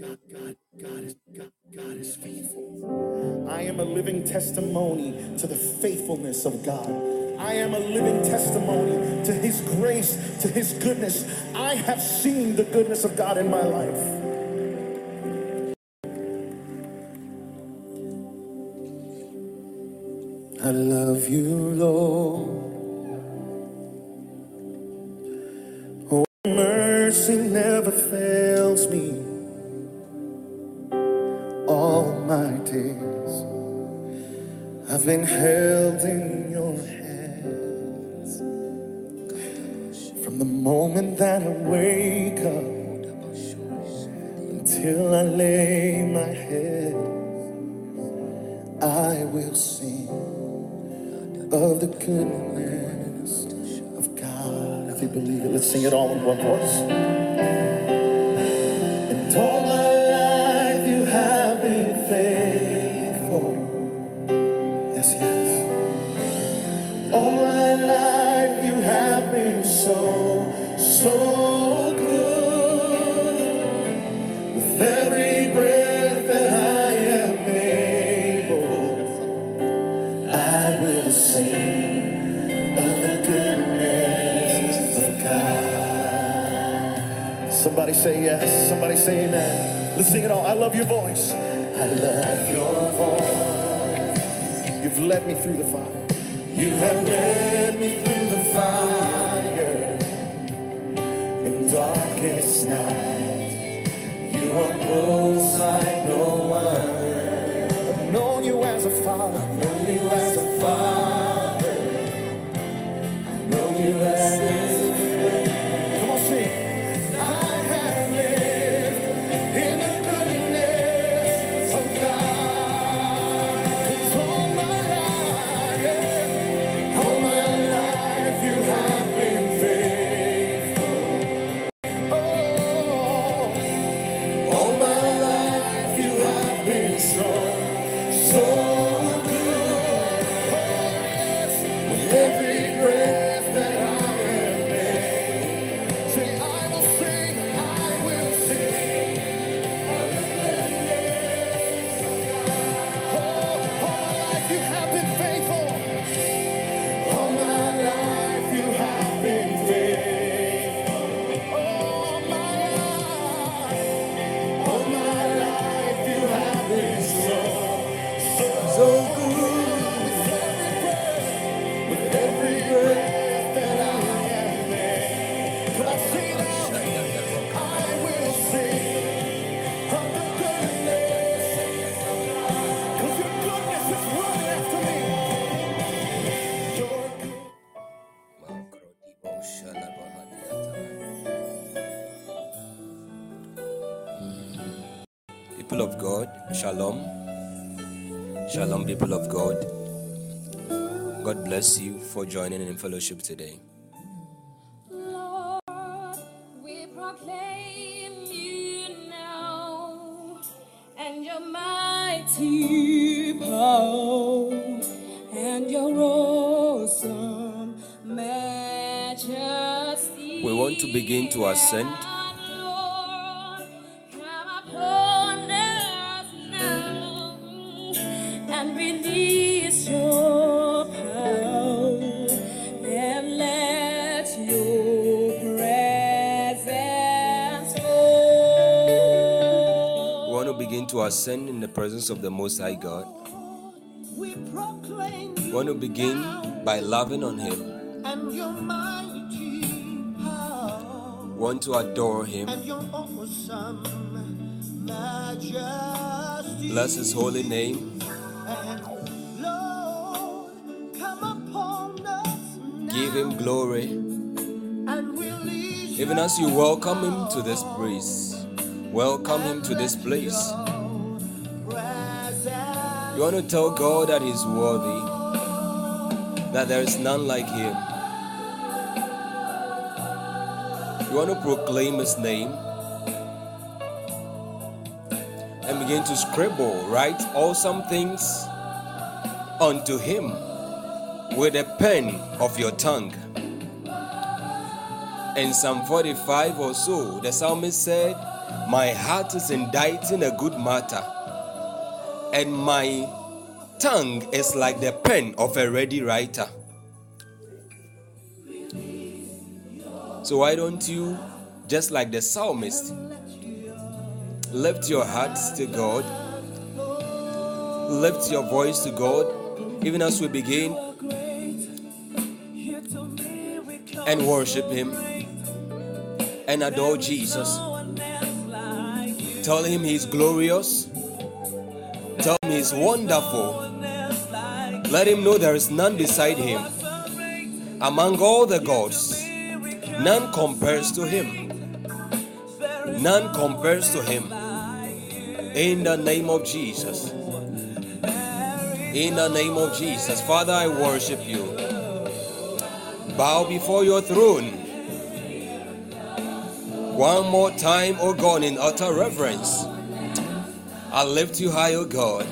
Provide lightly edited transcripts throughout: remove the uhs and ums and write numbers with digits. God is faithful. I am a living testimony to the faithfulness of God. I am a living testimony to His grace, to His goodness. I have seen the goodness of God in my life. I love you, Lord. Oh, mercy never fails me all my days. I've been held in your hands from the moment that I wake up until I lay my head. I will sing of the goodness of God. If you believe it, let's sing it all in one voice. And all my life you have been faithful. Yes, yes. All my life you have been so good. With every breath that I am able, I will sing. Somebody say yes, somebody say amen. Let's sing it all. I love your voice. I love your voice. You've led me through the fire. You have led me through the fire. In darkest night, you are close like no one. I've known you as a father. I've known you as a father. I've known you as a of God. Shalom. Shalom, people of God. God bless you for joining in fellowship today. Lord, we proclaim you now and your mighty power and your awesome majesty. We want to begin to ascend. To ascend in the presence of the Most High God. We want to begin by loving on Him. Want to adore Him. Bless His holy name. Give Him glory. Even as you welcome Him to this place, welcome Him to this place. You want to tell God that He's worthy, that there is none like Him. You want to proclaim His name and begin to scribble, write awesome things unto Him with a pen of your tongue. In Psalm 45 or so, the psalmist said, My heart is inditing a good matter, and my tongue is like the pen of a ready writer. So why don't you, just like the psalmist, lift your hearts to God, lift your voice to God, even as we begin, and worship Him, and adore Jesus. Tell Him He's glorious. Tell Him He's wonderful. Let Him know there is none beside Him. Among all the gods, none compares to Him. None compares to Him. In the name of Jesus. In the name of Jesus. Father, I worship You. Bow before Your throne. One more time, O God, in utter reverence. I lift You high, O God.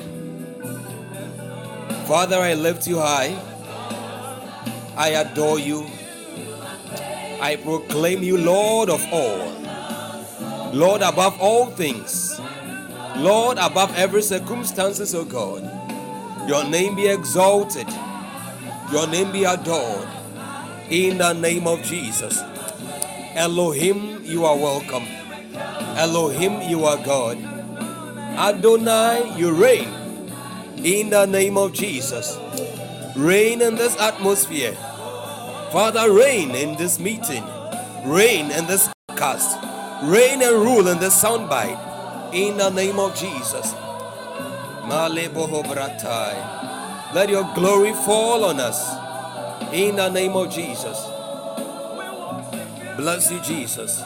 Father, I lift You high. I adore You. I proclaim You Lord of all. Lord above all things. Lord above every circumstances, O God. Your name be exalted. Your name be adored. In the name of Jesus. Elohim, You are welcome. Elohim, You are God. Adonai, You reign. In the name of Jesus. Reign in this atmosphere. Father, reign in this meeting. Reign in this cast. Reign and rule in this soundbite. In the name of Jesus. Let Your glory fall on us. In the name of Jesus. Bless You, Jesus.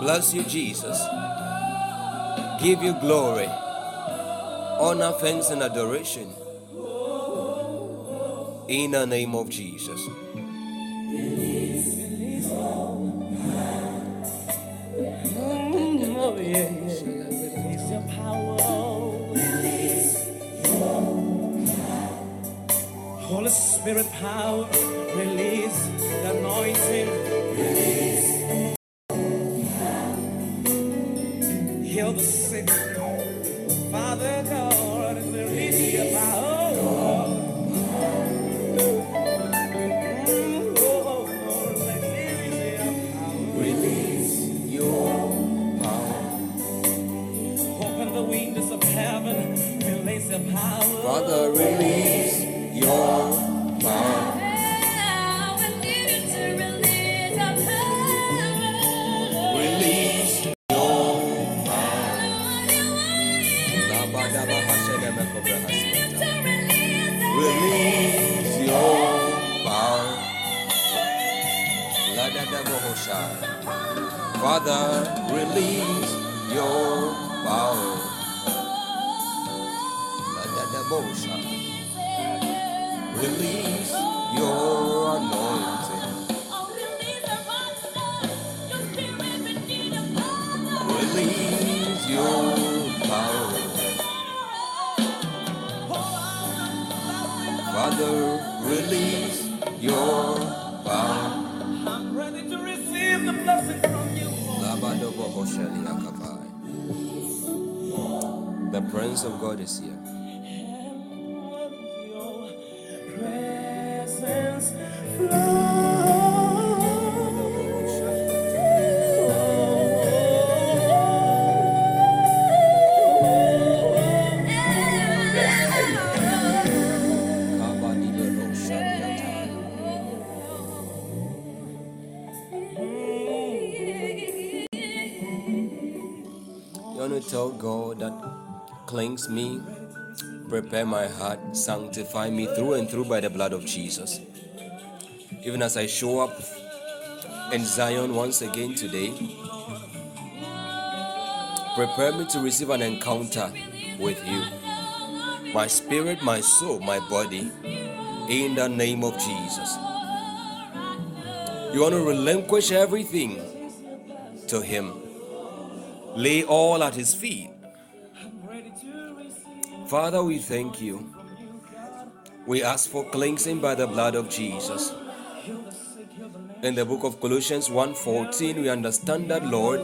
Bless You, Jesus. Give You glory, honor, thanks, and adoration. In the name of Jesus. Holy Spirit power, release the anointing, release, heal the sick, Father God, release Your power, release Your power, open the windows of heaven, release Your power, Father, release Your power. Release Your power. Release Your power. Father, release Your power. Release Your anointing. Release Your power. Father, release Your power. I'm ready to receive the blessing from You. The Prince of God is here. You want to tell God that cleanse me, prepare my heart, sanctify me through and through by the blood of Jesus. Even as I show up in Zion once again today, prepare me to receive an encounter with You. My spirit, my soul, my body, in the name of Jesus. You want to relinquish everything to Him. Lay all at His feet. Father, we thank You. We ask for cleansing by the blood of Jesus. In the book of Colossians 1:14, we understand that, Lord,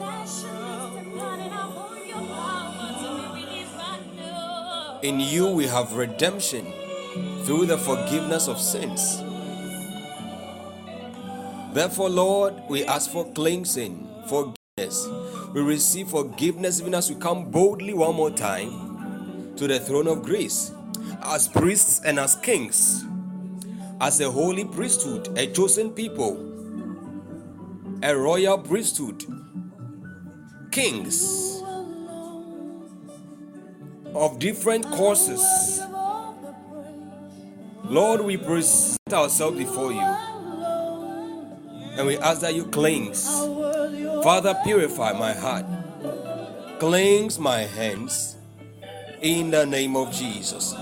in you we have redemption through the forgiveness of sins. Therefore, Lord, we ask for cleansing, forgiveness. We receive forgiveness even as we come boldly one more time to the throne of grace, as priests and as kings, as a holy priesthood, a chosen people, a royal priesthood, kings of different courses. Lord, we present ourselves before you and we ask that you cleanse. Father, purify my heart, cleanse my hands, in the name of Jesus.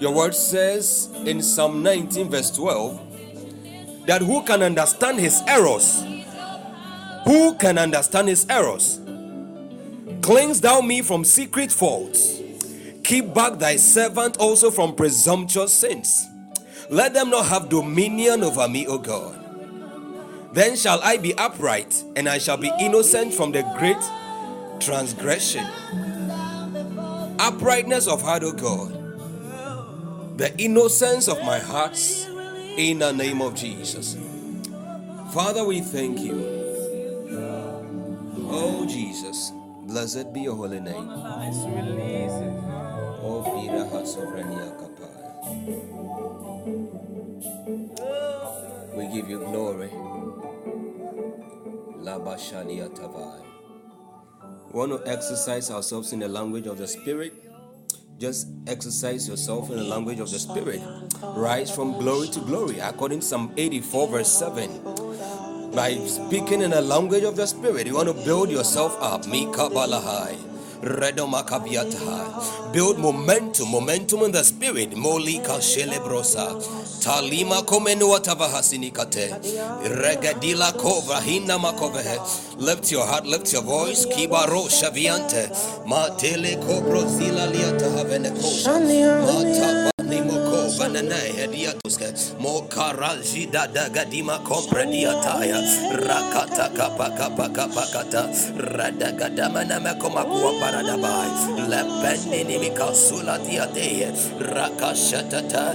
Your word says in Psalm 19 verse 12 that who can understand his errors? Who can understand his errors? Cleanse thou me from secret faults. Keep back thy servant also from presumptuous sins. Let them not have dominion over me, O God. Then shall I be upright, and I shall be innocent from the great transgression. Uprightness of heart, O God. The innocence of my heart, in the name of Jesus. Father, we thank you. Oh, Jesus. Blessed be your holy name. Oh, Fira Hatsovrania Kapai. We give you glory. Labashania Tavai. We want to exercise ourselves in the language of the Spirit. Just exercise yourself in the language of the Spirit. Rise from glory to glory, according to Psalm 84, verse 7. By speaking in the language of the Spirit, you want to build yourself up. Build momentum in the Spirit. Molika shelebrosa, talima komenua tavahasikate, regadila kova hina makovehe. Lift your heart, lift your voice. Kibaro shaviante, matele kobro zila liatahavene. Vananai hediatuske mokaraji dadagadima comprediataya rakata kapa kapa kapa kata radagadamana makomakua paradabai lepenini mikasula diateye rakashatata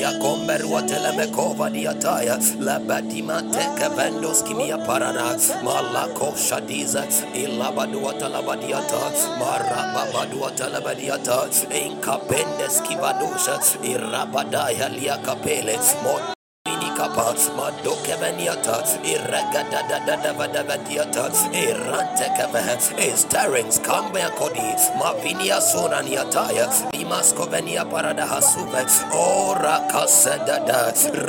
iakomberwatele mekova diataya labadima teka vendoski mia parana malako shadiza ilabaduata labadiata marababaduata labadiata inkapendeski Badosha, Irabadaya Lia Capele, Motinicapa, Madokevaniata, Iragada Davadiata, Irantekava, Esterens, Cambia Codi, Mavinia Sonaniataya, Imascovania Paradaha Super, Ora Casadada,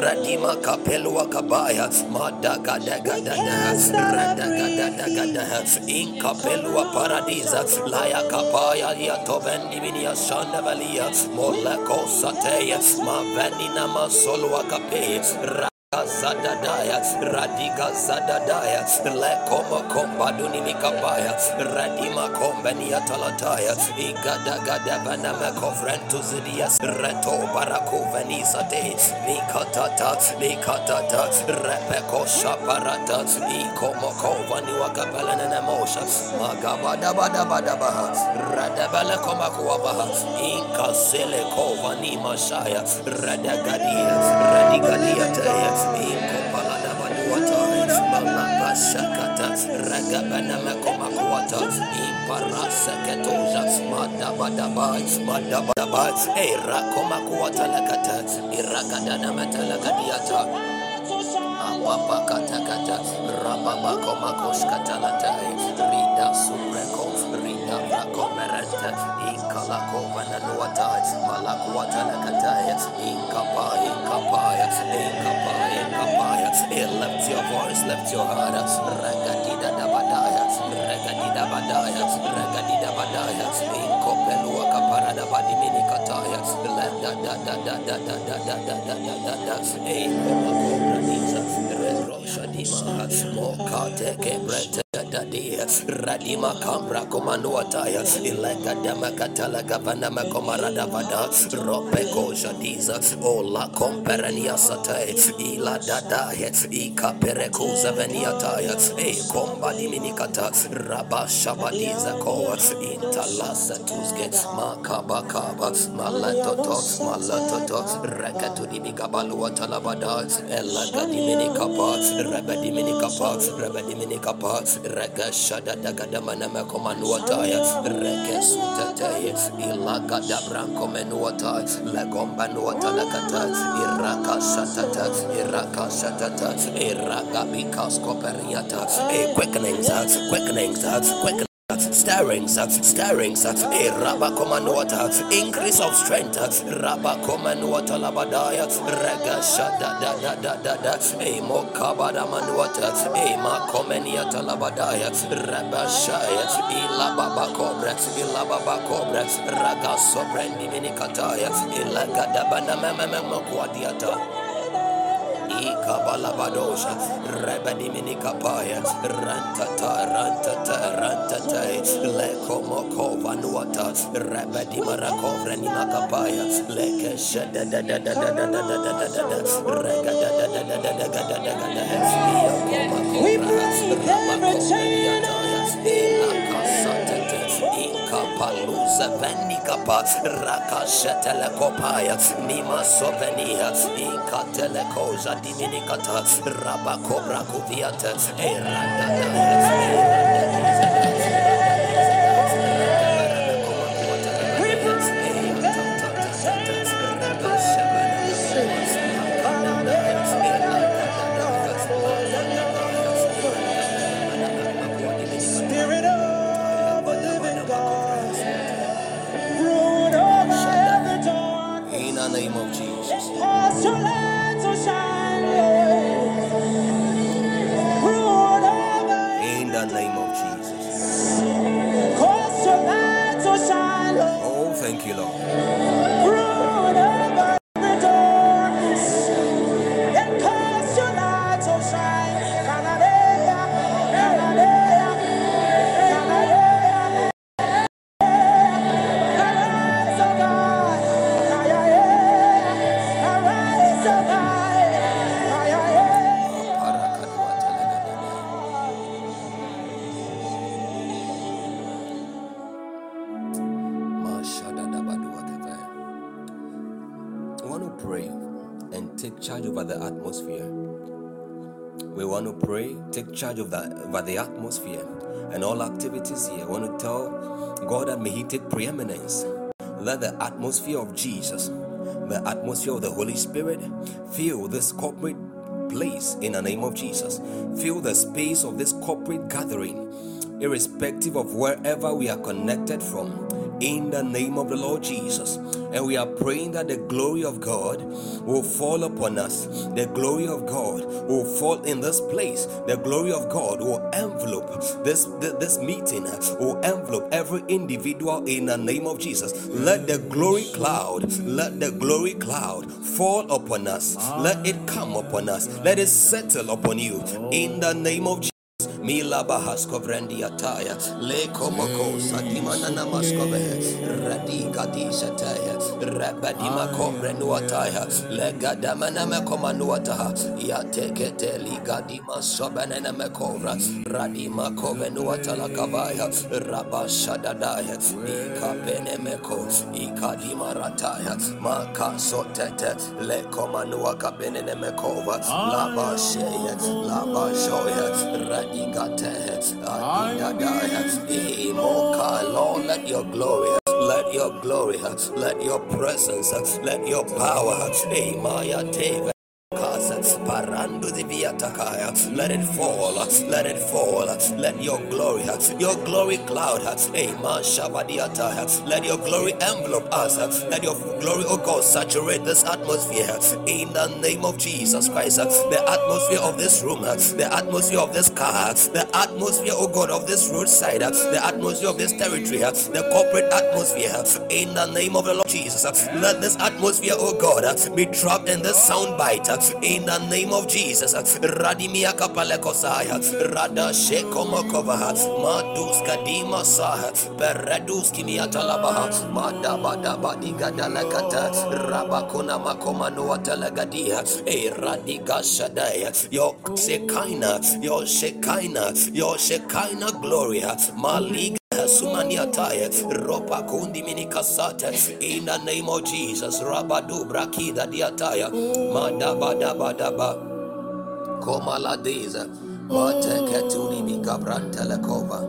Radima Capelua Cabaya, Madagadagadada, Radagadagada, In Capelua Paradisa, Laya Capaya, Yatoven Divinia Shandavalia, Moleco Satea, Mavenina Masolua Cape. Zadadaya, Radiga Zadadaya, Lekoma Combadunimikabaya, Radima Combania Talataya, Igadagadabanamakofrentuzidias, Reto Baracovenisa de Nikatata, Repeco Shaparata, Ikomokovanuakabalan and Amosha, Magabadabadabaha, Radabala Komakuabaha, Inca Silecovanima Shaya, Radagadia, Inko palada baduata, malaka shakata, ragabana makomakuata, imparasa ketoja, madabadabai, erakomakuata lakata, iragadana matalagadiata, awapatakata, rababakomakoskatalatai, rida supreko, rida rakomerata, inkalakovananuatai, malakuata lakatai, inkapai. Lift your voice, lift your heart. Ragadida badaya. Inkopelua kaparada badimini kataya. Lenda da. Radima Mokate Radima Cambra Comanuataya, Ilaka Damakatala Gavanama Comarada Vada, Ropeco Jadiza, Ola Comperania Satae, Ila Dadae, Ika Pereco Zaveniataya, E Comba Diminicata, Rabba Shabadiza Coa, Intalasa Tuske, Macaba Caba, Malatoto, Malatoto, Recatudimicabaluatalabada, Elaka Diminicapa, Rabadiminicapa, Rabadiminicapa, Shada Dagadamana Macomanuataya, Rekesutatae, Ilaga Dabranco Menuata, Lagomba Nuata Lacata, Iraka Satata, Iraka Satata, Iraka Bicas Coperiata, a quickening sats, quickening sats, quickening. Stirring such a rabba common water, increase of strength, rabba common water labadaya, regasha da da da da da da, a mokabadaman water, a makomeniata labadaya, rabashaya, ilababa cobra, ilababa cobra, raga sobren diminicataya, ilagadabanam makuadiata. Kabalabadosha, Rebadiminica Paya, Rantata, Rantata, Rantate, Lecomoko, Vanuata, Rebadimarako, Renimaka Paya, Lekesha, da Nikata Rabba Cobra Kuviata Over the atmosphere and all activities here. I want to tell God that may He take preeminence. Let the atmosphere of Jesus, the atmosphere of the Holy Spirit, fill this corporate place in the name of Jesus. Fill the space of this corporate gathering, irrespective of wherever we are connected from, in the name of the Lord Jesus. And we are praying that the glory of God will fall upon us. The glory of God will fall in this place. The glory of God will envelop this meeting, will envelop every individual in the name of Jesus. Let the glory cloud fall upon us. Let it come upon us. Let it settle upon you in the name of Jesus. Mila Bahasko Vrendiataya, Lekomoko Satimana Namaskove, Radigadi Sataya, Rabadimako Renuataya, Legadamanamekomanuataha, Yatekete Ligadima Sobananamakora, Radimako Venuatalakavaya, Rabashadadaya, Ikabenemeko, Ikadimarataya, Makasotete, Lekomanuaka Benemekova, Labashaya, Labashoya, Radigadi. Lord, let your glory, let your glory, let your presence, let your power, let it fall, let it fall, let your glory cloud, let your glory envelop us, let your glory, oh God, saturate this atmosphere in the name of Jesus Christ. The atmosphere of this room, the atmosphere of this car, the atmosphere, oh God, of this roadside, the atmosphere of this territory, the corporate atmosphere, in the name of the Lord Jesus. Let this atmosphere, oh God, be trapped in this soundbite, in the name name of Jesus. Radimia kapalekosaya, Radashekomokovaha, Maduska Dima Saha, Pereduski Miatalabaha, Madabada Badigadalakata, Rabakuna Makomanoatalagadia, E Radikashadaya, your Sekina, your Shekina, your Shekina Gloria, Malik. In the name of Jesus, Rabadu Brakida Diataya, Madabadabadaba, Komaladeza, Mate Katuni Bigabran Telekova.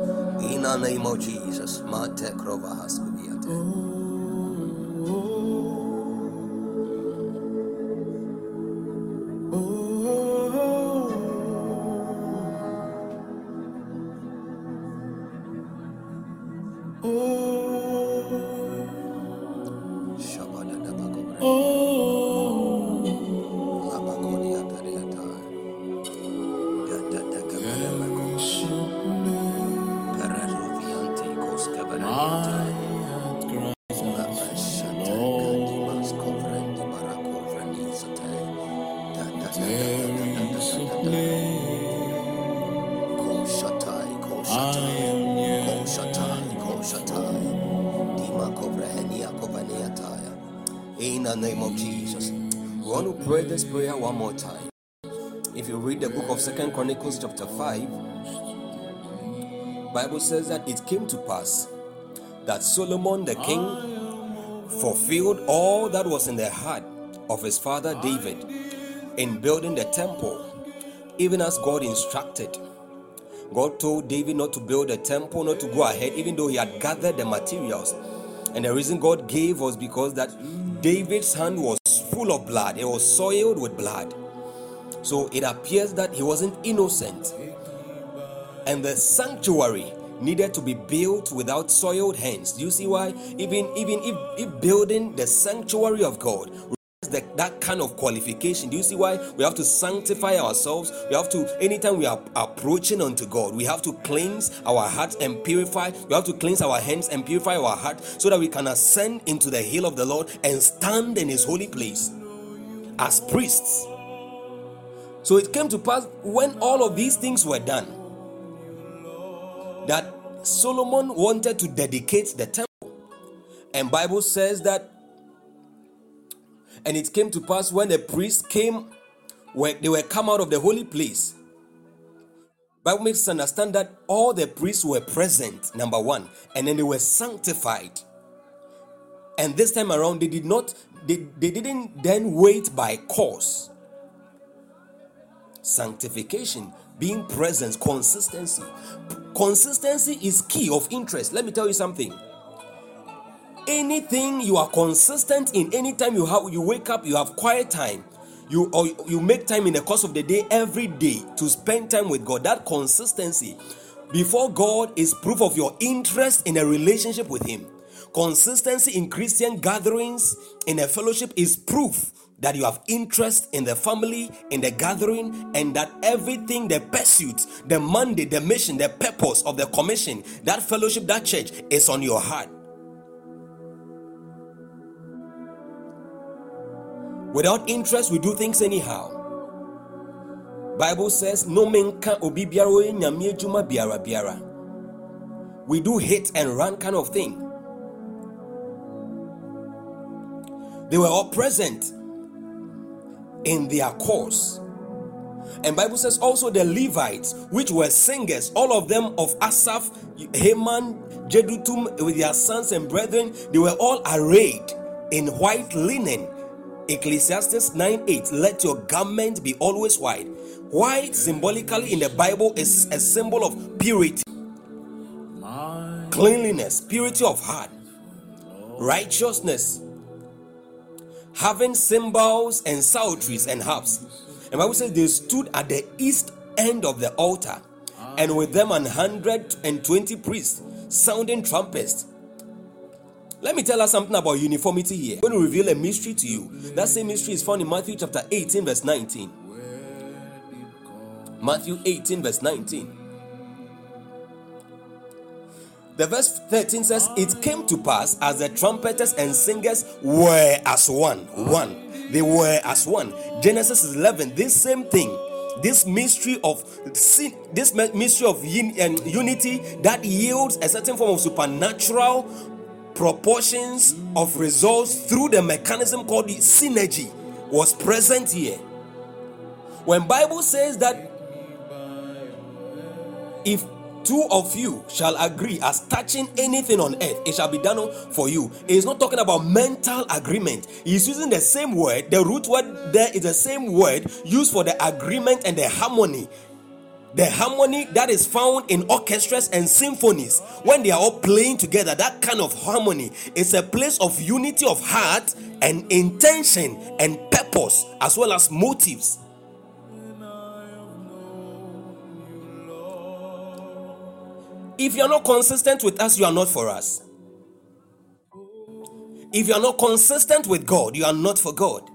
In the name of Jesus, Mate Krova Haskubiate. Prayer one more time. If you read the book of 2 Chronicles chapter 5, Bible says that it came to pass that Solomon the king fulfilled all that was in the heart of his father David in building the temple, even as God instructed. God told David not to build a temple, not to go ahead, even though he had gathered the materials. And the reason God gave was because that David's hand was full of blood. It was soiled with blood. So it appears that he wasn't innocent. And the sanctuary needed to be built without soiled hands. Do you see why? Even if building the sanctuary of God requires that kind of qualification. Do you see why? We have to sanctify ourselves. We have to, anytime we are approaching unto God, we have to cleanse our hearts and purify. We have to cleanse our hands and purify our heart so that we can ascend into the hill of the Lord and stand in his holy place as priests. So it came to pass when all of these things were done that Solomon wanted to dedicate the temple. And Bible says that, and it came to pass when the priests came, when they were come out of the holy place. Bible makes us understand that all the priests were present, number one, and then they were sanctified. And this time around, they didn't then wait by cause. Sanctification, being present, consistency. Consistency is key of interest. Let me tell you something. Anything you are consistent in, anytime you wake up, you have quiet time, you make time in the course of the day, every day, to spend time with God. That consistency before God is proof of your interest in a relationship with him. Consistency in Christian gatherings, in a fellowship, is proof that you have interest in the family, in the gathering, and that everything, the pursuits, the mandate, the mission, the purpose of the commission, that fellowship, that church, is on your heart. Without interest, we do things anyhow. Bible says, "No man can obi biaro nyamie juma biara biara." We do hit and run kind of thing. They were all present in their course. And Bible says also the Levites, which were singers, all of them of Asaph, Heman, Jeduthun, with their sons and brethren, they were all arrayed in white linen. Ecclesiastes 9:8, let your garment be always white. White symbolically in the Bible is a symbol of purity, cleanliness, purity of heart, righteousness, having cymbals and psalteries and harps. And Bible says they stood at the east end of the altar, and with them 120 priests sounding trumpets. Let me tell us something about uniformity here. I'm going to reveal a mystery to you. That same mystery is found in Matthew chapter 18 verse 19. Matthew 18 verse 19. The verse 13 says, it came to pass as the trumpeters and singers were as one. They were as one. Genesis 11, this same thing. This mystery of sin, this mystery of unity that yields a certain form of supernatural proportions of results through the mechanism called the synergy was present here. When Bible says that if two of you shall agree as touching anything on earth, it shall be done for you. It's not talking about mental agreement. He's using the same word. The root word there is the same word used for the agreement and the harmony. The harmony that is found in orchestras and symphonies when they are all playing together, that kind of harmony. It's a place of unity of heart and intention and purpose as well as motives. If you are not consistent with us, you are not for us. If you are not consistent with God, you are not for God.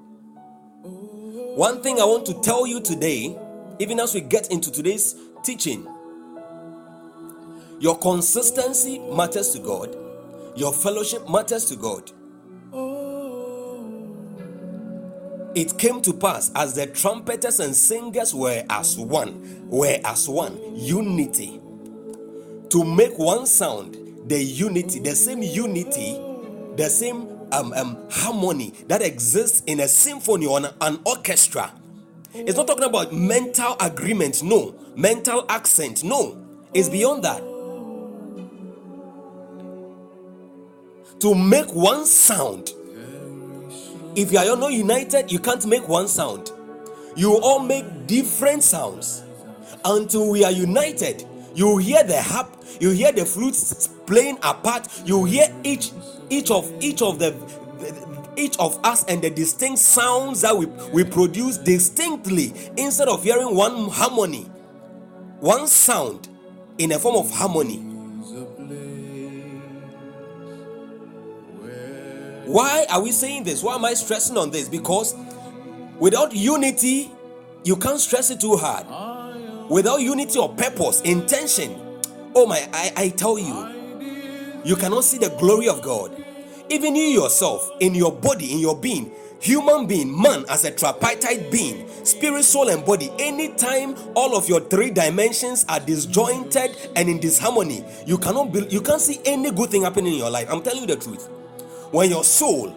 One thing I want to tell you today, even as we get into today's teaching, your consistency matters to God. Your fellowship matters to God. It came to pass as the trumpeters and singers were as one, unity. To make one sound, the unity, the same harmony that exists in a symphony or an orchestra. It's not talking about mental agreement, no. Mental accent, no. It's beyond that. To make one sound. If you are not united, you can't make one sound. You all make different sounds. Until we are united, you hear the harp, you hear the flutes playing apart, you hear each of us and the distinct sounds that we produce distinctly, instead of hearing one harmony, one sound in a form of harmony. Why are we saying this? Why am I stressing on this? Because without unity, you can't stress it too hard. Without unity or purpose, intention, I tell you, you cannot see the glory of God. Even you yourself, in your body, in your being, human being, man as a tripartite being, spirit, soul, and body, anytime all of your three dimensions are disjointed and in disharmony, you can't see any good thing happening in your life. I'm telling you the truth. When your soul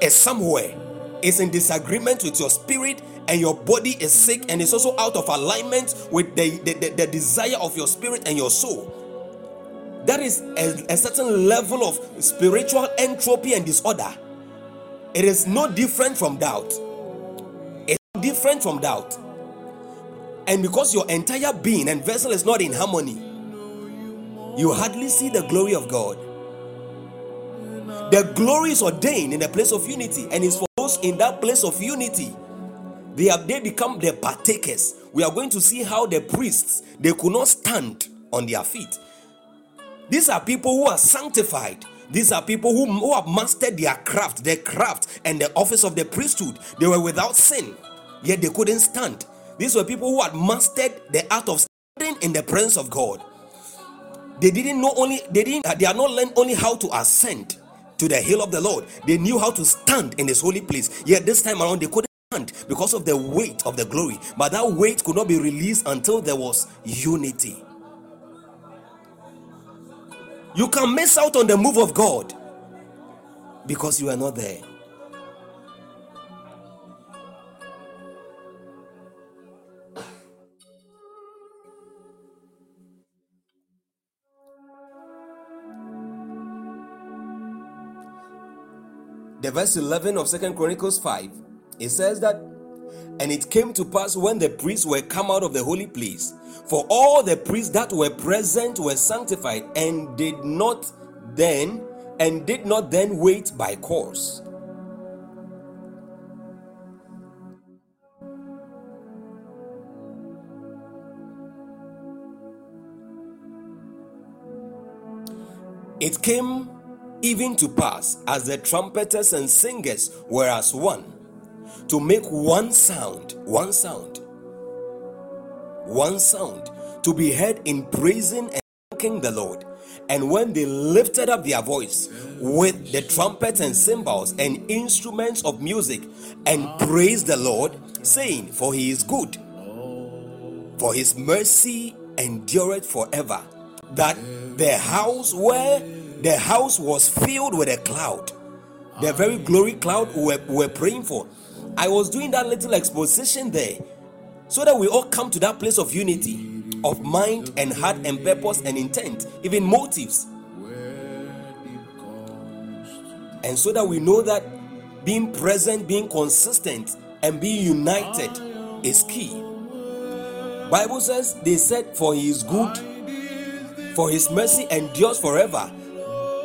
is somewhere, it's in disagreement with your spirit, and your body is sick and it's also out of alignment with the desire of your spirit and your soul. That is a certain level of spiritual entropy and disorder. It is no different from doubt. It's not different from doubt. And because your entire being and vessel is not in harmony, you hardly see the glory of God. The glory is ordained in the place of unity, and is for those in that place of unity. They become the partakers. We are going to see how the priests, they could not stand on their feet. These are people who are sanctified. These are people who have mastered their craft and the office of the priesthood. They were without sin, yet they couldn't stand. These were people who had mastered the art of standing in the presence of God. They had not learned only how to ascend to the hill of the Lord. They knew how to stand in his holy place. Yet this time around they couldn't, because of the weight of the glory. But that weight could not be released until there was unity. You can miss out on the move of God because you are not there. The verse 11 of 2 Chronicles 5, it says that, and it came to pass when the priests were come out of the holy place, for all the priests that were present were sanctified, and did not then wait by course. It came even to pass as the trumpeters and singers were as one, to make one sound, to be heard in praising and mocking the Lord. And when they lifted up their voice with the trumpets and cymbals and instruments of music and praised the Lord, saying, for he is good, for his mercy endureth forever, that the house was filled with a cloud, the very glory cloud we're praying for. I was doing that little exposition there so that we all come to that place of unity of mind and heart and purpose and intent, even motives, and so that we know that being present, being consistent, and being united is key. Bible says they said, for he is good, for his mercy endures forever,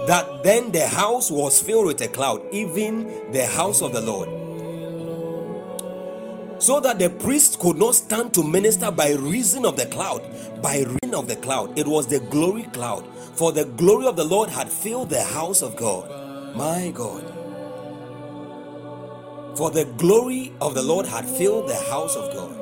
that then the house was filled with a cloud, even the house of the Lord, so that the priest could not stand to minister by reason of the cloud. By reason of the cloud, it was the glory cloud, for the glory of the Lord had filled the house of God. My God, for the glory of the Lord had filled the house of God.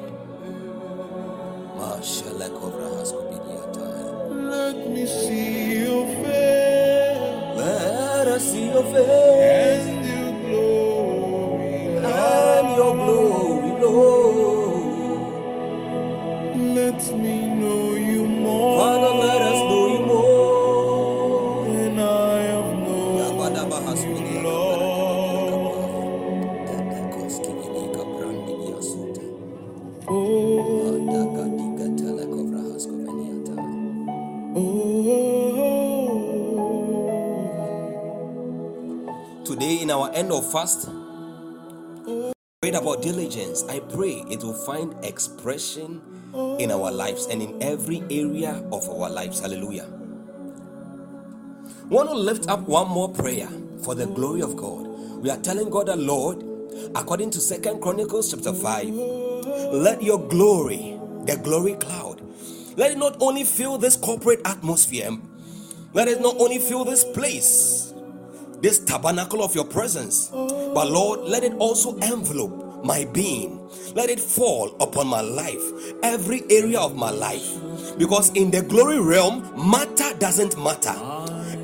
Let me see your face, let us see your face, and your glory, and your glory. Let me know you more, Father, let us know you more, and I have known you, Lord. Oh. Today in our end of fast, about diligence, I pray it will find expression in our lives and in every area of our lives. Hallelujah. Want to lift up one more prayer for the glory of God. We are telling God the Lord, according to 2 Chronicles chapter 5, let your glory, the glory cloud, let it not only fill this corporate atmosphere, let it not only fill this place, this tabernacle of your presence, but Lord, let it also envelope my being. Let it fall upon my life, every area of my life. Because in the glory realm, matter doesn't matter.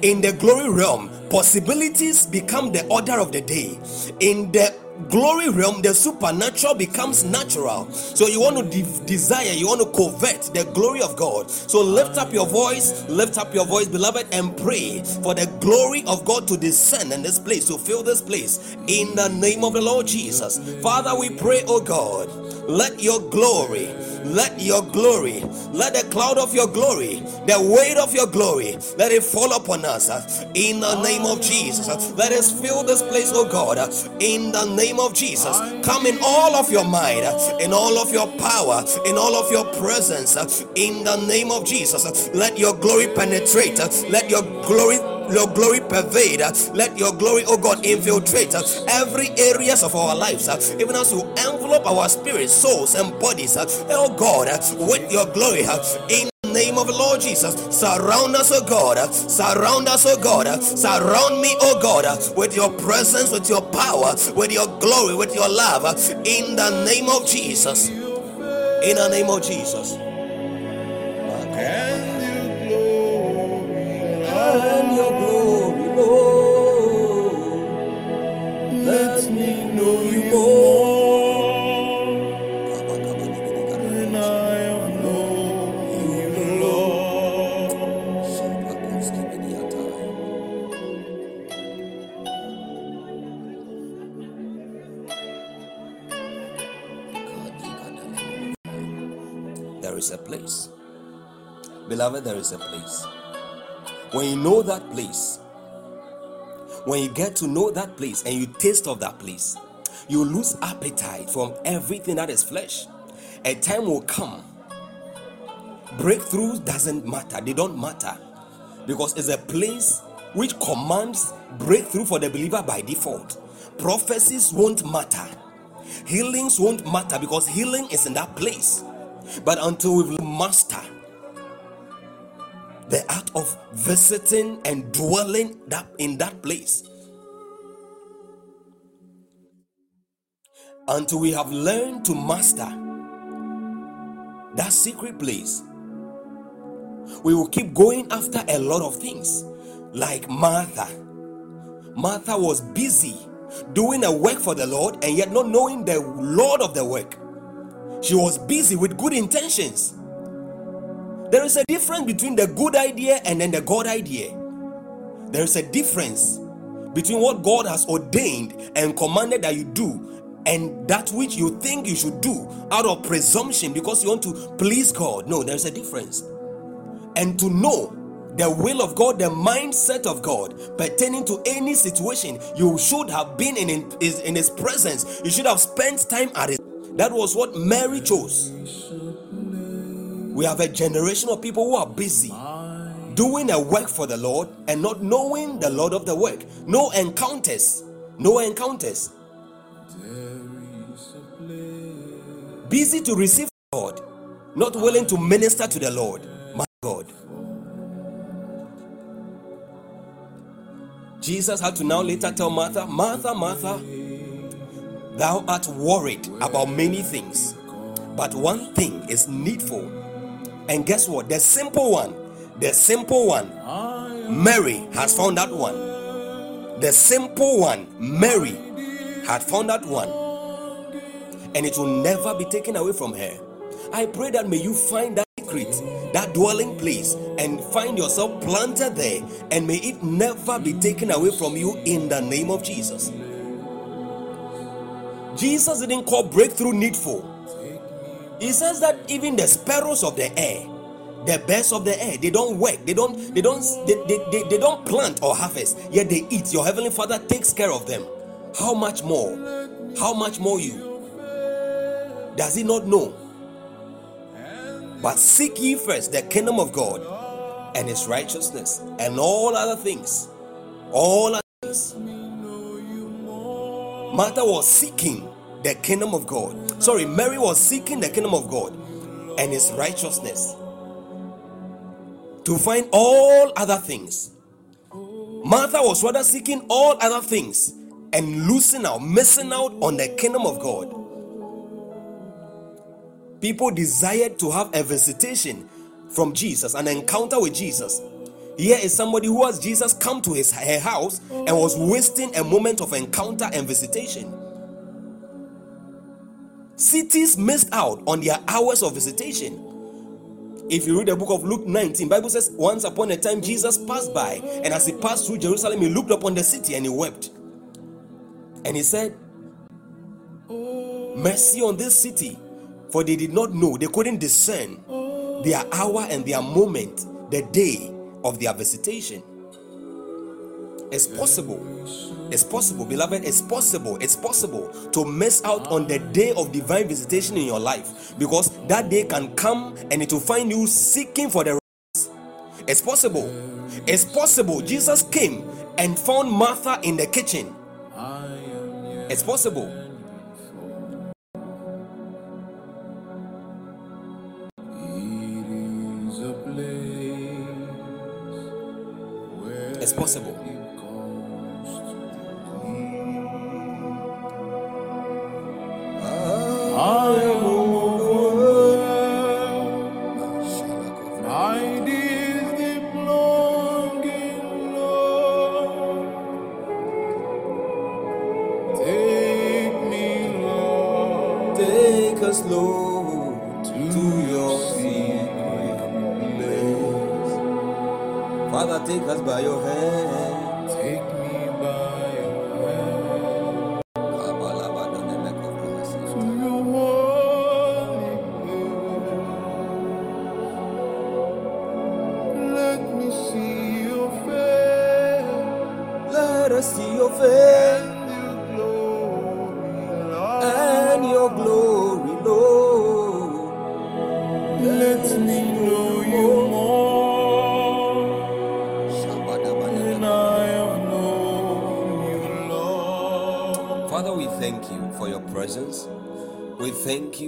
In the glory realm, possibilities become the order of the day. In the glory realm, the supernatural becomes natural. So you want to desire, you want to covet the glory of God. So lift up your voice, beloved, and pray for the glory of God to descend in this place, to fill this place, in the name of the Lord Jesus. Father, we pray, oh God, let your glory, let your glory, let the cloud of your glory, the weight of your glory, let it fall upon us, in the name of Jesus. Let us fill this place, oh God, in the name of Jesus. Come in all of your might, in all of your power, in all of your presence, in the name of Jesus. Let your glory penetrate, let your glory pervade, let your glory, oh God, infiltrate every areas of our lives, even as you envelope our spirits, souls, and bodies, oh God, with your glory, in name of the Lord Jesus. Surround us, oh God, surround us, oh God, surround me, oh God, with your presence, with your power, with your glory, with your love, in the name of Jesus, in the name of Jesus. And your glory, Lord, let me know you more. A place, beloved, there is a place. When you know that place, when you get to know that place and you taste of that place, you lose appetite from everything that is flesh. A time will come, breakthroughs doesn't matter, they don't matter, because it's a place which commands breakthrough for the believer by default. Prophecies won't matter, healings won't matter, because healing is in that place. But until we master the art of visiting and dwelling that in that place, until we have learned to master that secret place, we will keep going after a lot of things. Like Martha. Martha was busy doing a work for the Lord and yet not knowing the Lord of the work. She was busy with good intentions. There is a difference between the good idea and then the God idea. There is a difference between what God has ordained and commanded that you do and that which you think you should do out of presumption because you want to please God. No, there's a difference. And to know the will of God, the mindset of God pertaining to any situation, you should have been in His presence. You should have spent time at His. That was what Mary chose. We have a generation of people who are busy doing a work for the Lord and not knowing the Lord of the work. No encounters. Busy to receive God, not willing to minister to the Lord. My God. Jesus had to now later tell Martha, Martha, Martha, thou art worried about many things, but one thing is needful. And guess what? The simple one, Mary has found that one. The simple one, Mary had found that one. And it will never be taken away from her. I pray that may you find that secret, that dwelling place, and find yourself planted there, and may it never be taken away from you in the name of Jesus. Jesus didn't call breakthrough needful. He says that even the sparrows of the air, the birds of the air, they don't work, they don't plant or harvest, yet they eat. Your heavenly Father takes care of them. How much more you? Does he not know? But seek ye first the kingdom of God and his righteousness, and all other things. Martha was seeking the kingdom of God. Mary was seeking the kingdom of God and his righteousness to find all other things. Martha was rather seeking all other things and missing out on the kingdom of God. People desired to have a visitation from Jesus, an encounter with Jesus. Here is somebody who has Jesus come to her house and was wasting a moment of encounter and visitation. Cities missed out on their hours of visitation. If you read the book of Luke 19, Bible says, once upon a time Jesus passed by, and as he passed through Jerusalem, he looked upon the city and he wept. And he said, mercy on this city. For they did not know, they couldn't discern their hour and their moment, the day of their visitation. It's possible, beloved, it's possible to miss out on the day of divine visitation in your life, because that day can come and it will find you seeking for the rest. It's possible, Jesus came and found Martha in the kitchen. It's possible. It's possible.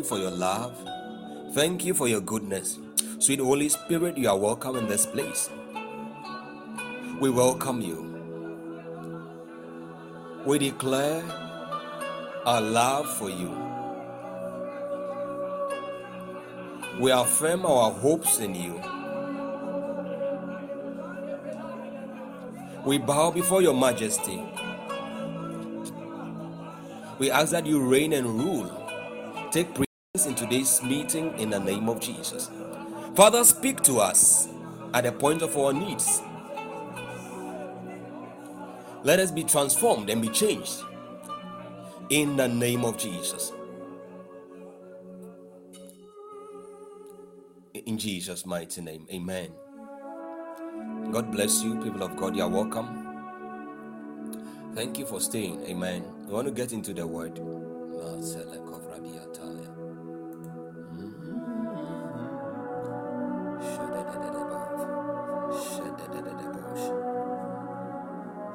For your love. Thank you for your goodness. Sweet Holy Spirit, you are welcome in this place. We welcome you. We declare our love for you. We affirm our hopes in you. we bow before your majesty. We ask that you reign and rule. Take precedence in today's meeting in the name of Jesus. Father, speak to us at the point of our needs. Let us be transformed and be changed in the name of Jesus. In Jesus' mighty name, amen. God bless you, people of God. You are welcome. Thank you for staying. Amen. We want to get into the word.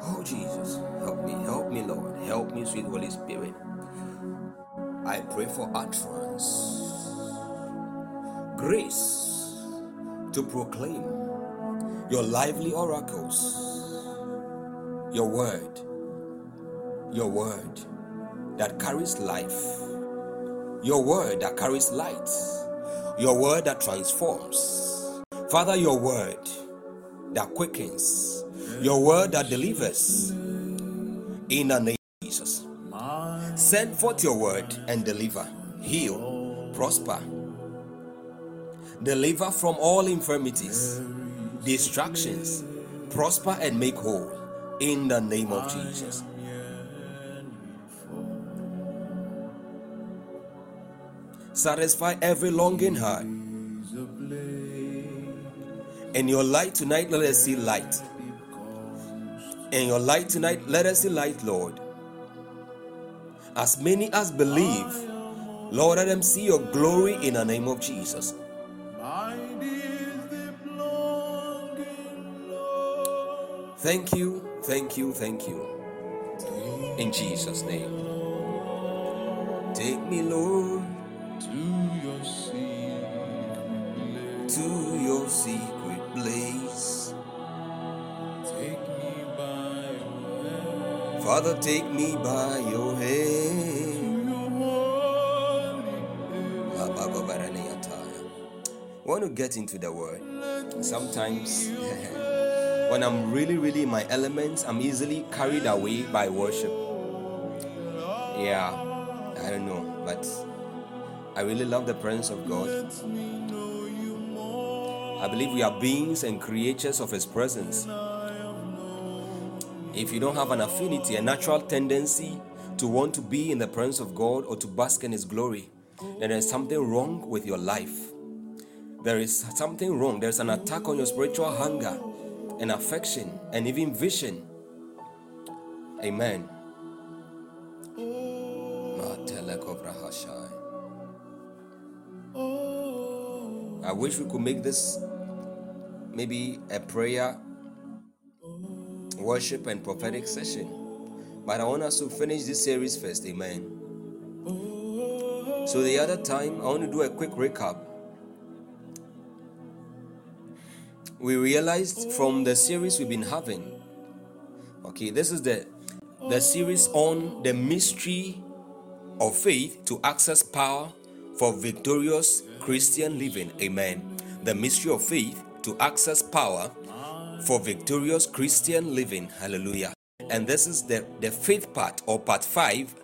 Oh Jesus, help me, Lord. Help me, sweet Holy Spirit. I pray for utterance, grace to proclaim your lively oracles, your word that carries life, your word that carries light, your word that transforms. Father, your word that quickens, your word that delivers. In the name of Jesus, send forth your word and deliver, heal, prosper. Deliver from all infirmities, distractions, prosper and make whole in the name of Jesus. Satisfy every longing heart. In your light tonight, let us see light. In your light tonight, let us see light, Lord. As many as believe, Lord, let them see your glory in the name of Jesus. Thank you, thank you, thank you. In Jesus' name. Take me, Lord, to your secret place. Take me by your hand. Father, take me by your hand. I want to get into the word. Sometimes when I'm really in my elements, I'm easily carried away by worship. Yeah, I don't know, but I really love the presence of God. I believe we are beings and creatures of His presence. If you don't have an affinity, a natural tendency to want to be in the presence of God or to bask in His glory, then there's something wrong with your life. There is something wrong. There's an attack on your spiritual hunger and affection and even vision. Amen. I wish we could make this maybe a prayer, worship and prophetic session, but I want us to finish this series first. Amen. So the other time, I want to do a quick recap. We realized from the series we've been having, okay, this is the series on the mystery of faith to access power for victorious Christian living. Amen. The mystery of faith to access power for victorious Christian living. Hallelujah. And this is the faith part, or part 5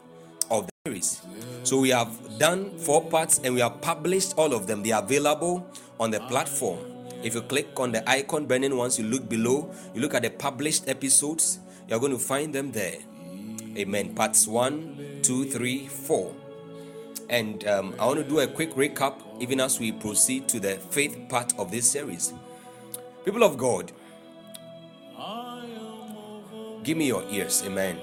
of the series. So we have done 4 parts and we have published all of them. They are available on the platform. If you click on the icon burning once you look below, you look at the published episodes, you're going to find them there. Amen. Parts 1, 2, 3, 4. And I want to do a quick recap even as we proceed to the faith part of this series. People of God, give me your ears. Amen.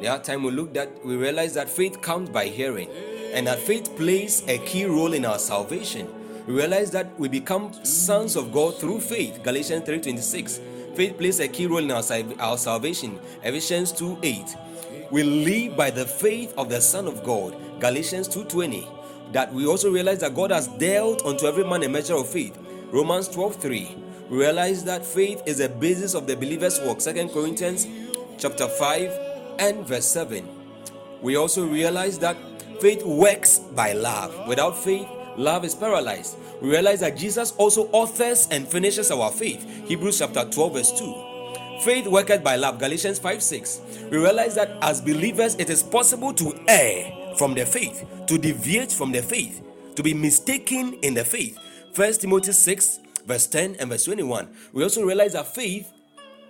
The other time we realized that faith comes by hearing, and that faith plays a key role in our salvation. We realized that we become sons of God through faith. Galatians 3:26. Faith plays a key role in our salvation. Ephesians 2:8. We live by the faith of the Son of God. Galatians 2:20. That we also realize that God has dealt unto every man a measure of faith. Romans 12:3. We realize that faith is the basis of the believer's walk. 2 Corinthians chapter 5. And verse 7. We also realize that faith works by love. Without faith, love is paralyzed. we realize that Jesus also authors and finishes our faith. Hebrews chapter 12 verse 2. Faith worketh by love. Galatians 5:6. We realize that as believers, it is possible to err from the faith, to deviate from the faith, to be mistaken in the faith. 1 Timothy 6 verse 10 and verse 21. We also realize that faith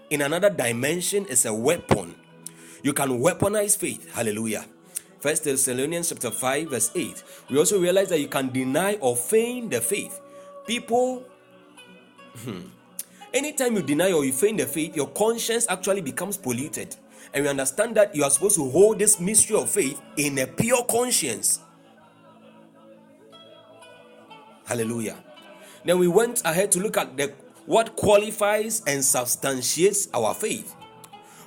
in another dimension is a weapon. You can weaponize faith. Hallelujah. 1 Thessalonians chapter 5 verse 8. We also realize that you can deny or feign the faith. People, anytime you deny or you feign the faith, your conscience actually becomes polluted. And we understand that you are supposed to hold this mystery of faith in a pure conscience. Hallelujah. Then we went ahead to look at what qualifies and substantiates our faith.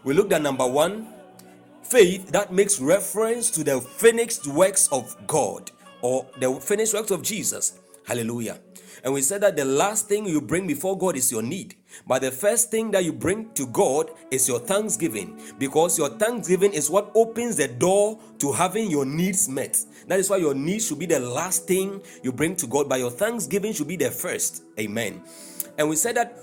We looked at number one, faith that makes reference to the finished works of God or the finished works of Jesus. Hallelujah. And we said that the last thing you bring before God is your need. But the first thing that you bring to God is your thanksgiving. Because your thanksgiving is what opens the door to having your needs met. That is why your needs should be the last thing you bring to God. But your thanksgiving should be the first. Amen. And we said that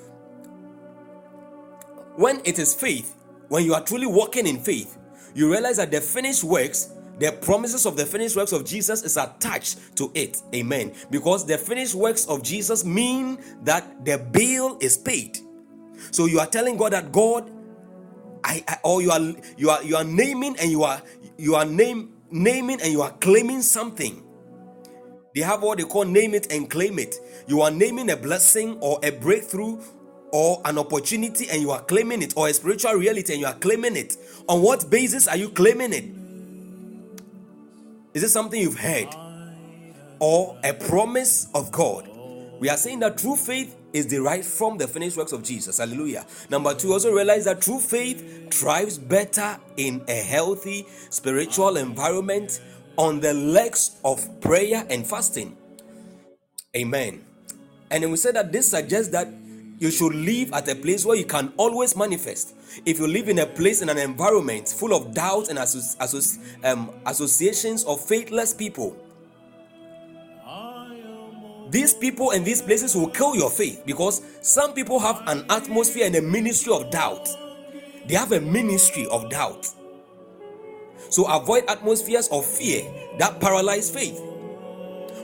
when it is faith, when you are truly walking in faith, you realize that the finished works, the promises of the finished works of Jesus is attached to it. Amen. Because the finished works of Jesus mean that the bill is paid. So you are telling God that God, you are naming and you are claiming something. They have what they call name it and claim it. You are naming a blessing or a breakthrough or an opportunity and you are claiming it, or a spiritual reality and you are claiming it. On what basis are you claiming it? Is it something you've heard or a promise of God? We are saying that true faith is derived from the finished works of Jesus. Hallelujah. Number two, also realize that true faith thrives better in a healthy spiritual environment on the legs of prayer and fasting. Amen. And then we said that this suggests that you should live at a place where you can always manifest. If you live in a place, in an environment full of doubts and associations of faithless people, these people and these places will kill your faith, because some people have an atmosphere and a ministry of doubt. They have a ministry of doubt. So avoid atmospheres of fear that paralyze faith.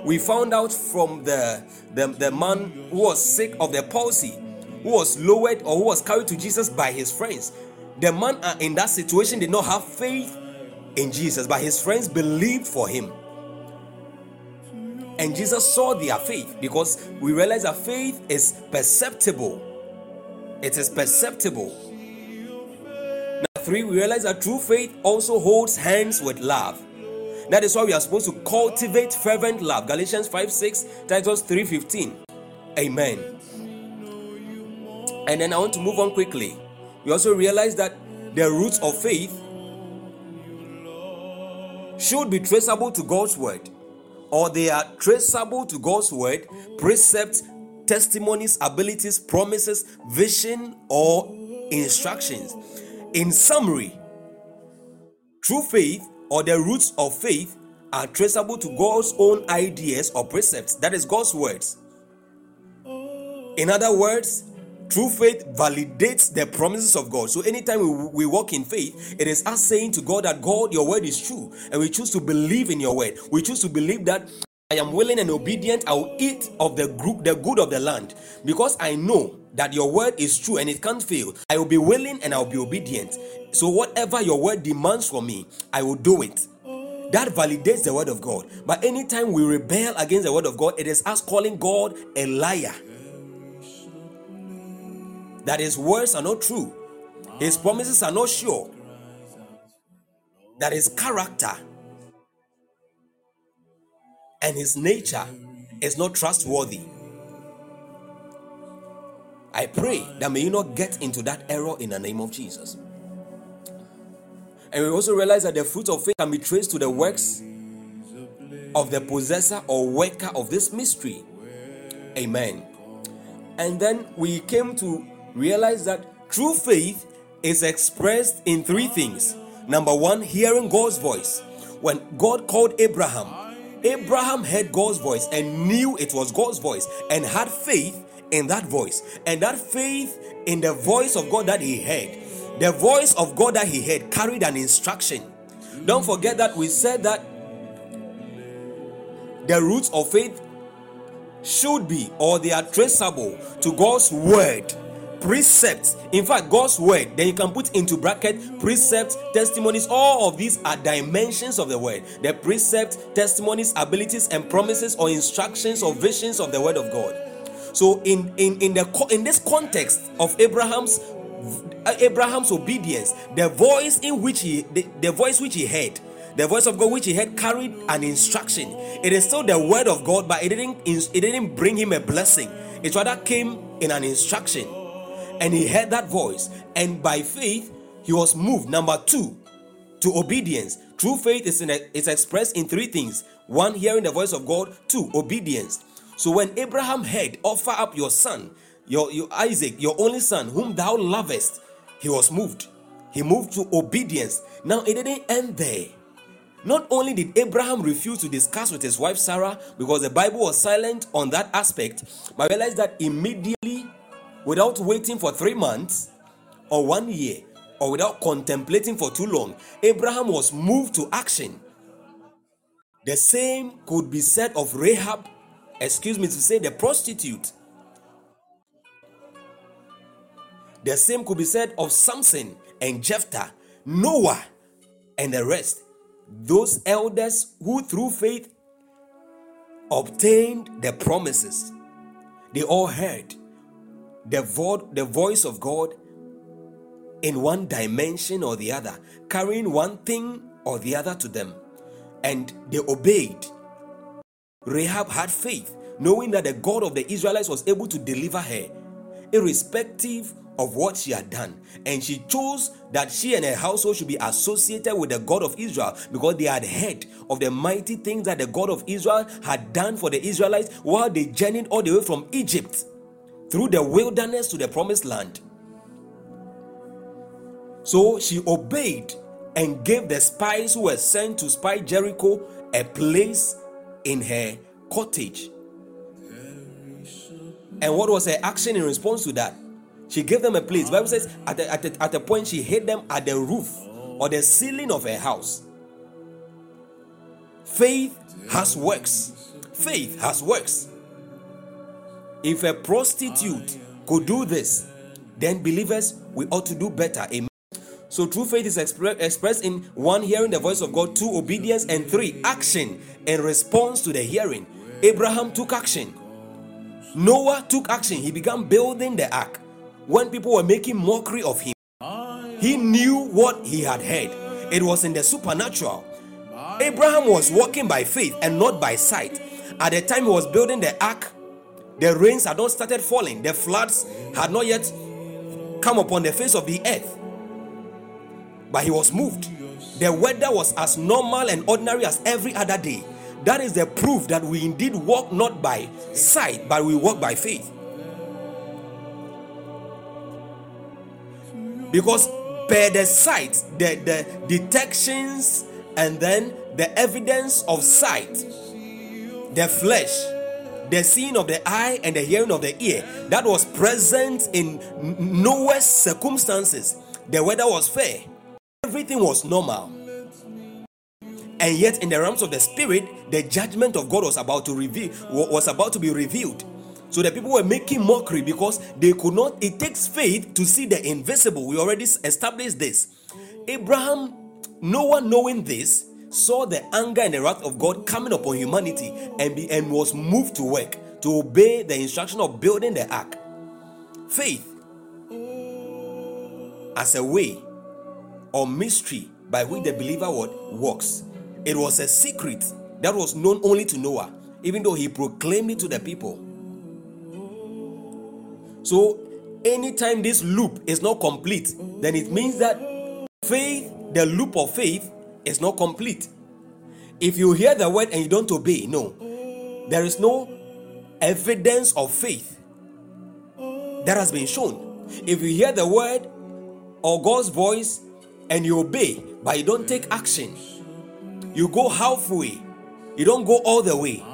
We found out from the man who was sick of the palsy, who was lowered or who was carried to Jesus by his friends. The man in that situation did not have faith in Jesus, but his friends believed for him. And Jesus saw their faith, because we realize that faith is perceptible. It is perceptible. Now, three, we realize that true faith also holds hands with love. That is why we are supposed to cultivate fervent love. Galatians 5:6, Titus 3:15. Amen. And then I want to move on quickly. We also realize that the roots of faith should be traceable to God's word, or they are traceable to God's word, precepts, testimonies, abilities, promises, vision, or instructions. In summary, true faith, or the roots of faith, are traceable to God's own ideas or precepts. That is God's words. In other words, true faith validates the promises of God. So anytime we walk in faith, it is us saying to God that, God, your word is true. And we choose to believe in your word. We choose to believe that I am willing and obedient. I will eat of the good of the land, because I know that your word is true and it can't fail. I will be willing and I will be obedient. So whatever your word demands from me, I will do it. That validates the word of God. But anytime we rebel against the word of God, it is us calling God a liar. That his words are not true. His promises are not sure. That his character and his nature is not trustworthy. I pray that may you not get into that error in the name of Jesus. And we also realize that the fruit of faith can be traced to the works of the possessor or worker of this mystery. Amen. And then we came to realize that true faith is expressed in three things. Number one, hearing God's voice. When God called Abraham, Abraham heard God's voice and knew it was God's voice and had faith in that voice. And that faith in the voice of God that he heard, the voice of God that he heard carried an instruction. Don't forget that we said that the roots of faith should be, or they are traceable to God's word, precepts. In fact, God's word, then you can put into bracket precepts, testimonies. All of these are dimensions of the word. The precepts, testimonies, abilities, and promises or instructions or visions of the word of God. So in this context of Abraham's obedience, the voice in which the voice which he heard, the voice of God which he had carried an instruction. It is still the word of God, but it didn't bring him a blessing. It rather came in an instruction. And he heard that voice. And by faith, he was moved. Number two, to obedience. True faith is expressed in three things. One, hearing the voice of God. Two, obedience. So when Abraham heard, offer up your son, your Isaac, your only son, whom thou lovest, he was moved. He moved to obedience. Now, it didn't end there. Not only did Abraham refuse to discuss with his wife Sarah because the Bible was silent on that aspect, but realized that immediately, without waiting for 3 months or 1 year, or without contemplating for too long, Abraham was moved to action. The same could be said of Rahab, the prostitute. The same could be said of Samson and Jephthah, Noah, and the rest. Those elders who through faith obtained the promises, they all heard the voice of God in one dimension or the other, carrying one thing or the other to them, and they obeyed. Rahab had faith, knowing that the God of the Israelites was able to deliver her, irrespective of what she had done, and she chose that she and her household should be associated with the God of Israel because they had heard of the mighty things that the God of Israel had done for the Israelites while they journeyed all the way from Egypt through the wilderness to the promised land. So she obeyed and gave the spies who were sent to spy Jericho a place in her cottage. And what was her action in response to that? She gave them a place. The Bible says at the point she hid them at the roof or the ceiling of her house. Faith has works. Faith has works. If a prostitute could do this, then believers, we ought to do better. Amen. So true faith is expressed in one, hearing the voice of God, two, obedience, and three, action in response to the hearing. Abraham took action. Noah took action. He began building the ark. When people were making mockery of him, he knew what he had heard. It was in the supernatural. Abraham was walking by faith and not by sight. At the time he was building the ark, the rains had not started falling. The floods had not yet come upon the face of the earth. But he was moved. The weather was as normal and ordinary as every other day. That is the proof that we indeed walk not by sight, but we walk by faith. Because per the sight, the detections and then the evidence of sight, the flesh, the seeing of the eye and the hearing of the ear, that was present in Noah's circumstances. The weather was fair. Everything was normal. And yet in the realms of the spirit, the judgment of God was about to be revealed. So the people were making mockery because they could not. It takes faith to see the invisible. We already established this. Abraham, Noah, knowing this, saw the anger and the wrath of God coming upon humanity and was moved to work to obey the instruction of building the ark. Faith as a way or mystery by which the believer walks. It was a secret that was known only to Noah, even though he proclaimed it to the people. So, anytime this loop is not complete, then it means that faith, the loop of faith, is not complete. If you hear the word and you don't obey, no. There is no evidence of faith that has been shown. If you hear the word or God's voice and you obey, but you don't take action, you go halfway, You don't go all the way.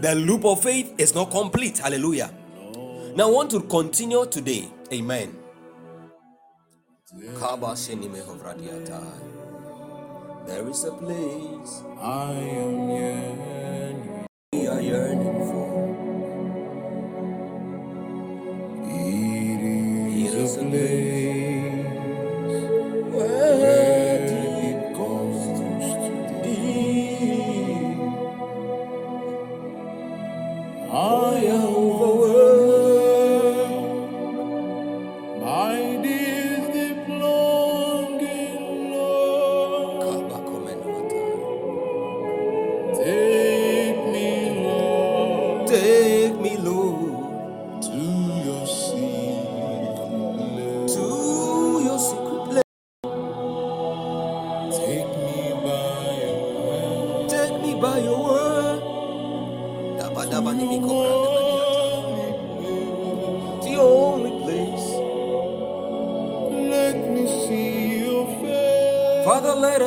The loop of faith is not complete. Hallelujah. Now I want to continue today. Amen. There is a place I am yearning. We are yearning for. It is a place where it comes to thee. I am overwhelmed.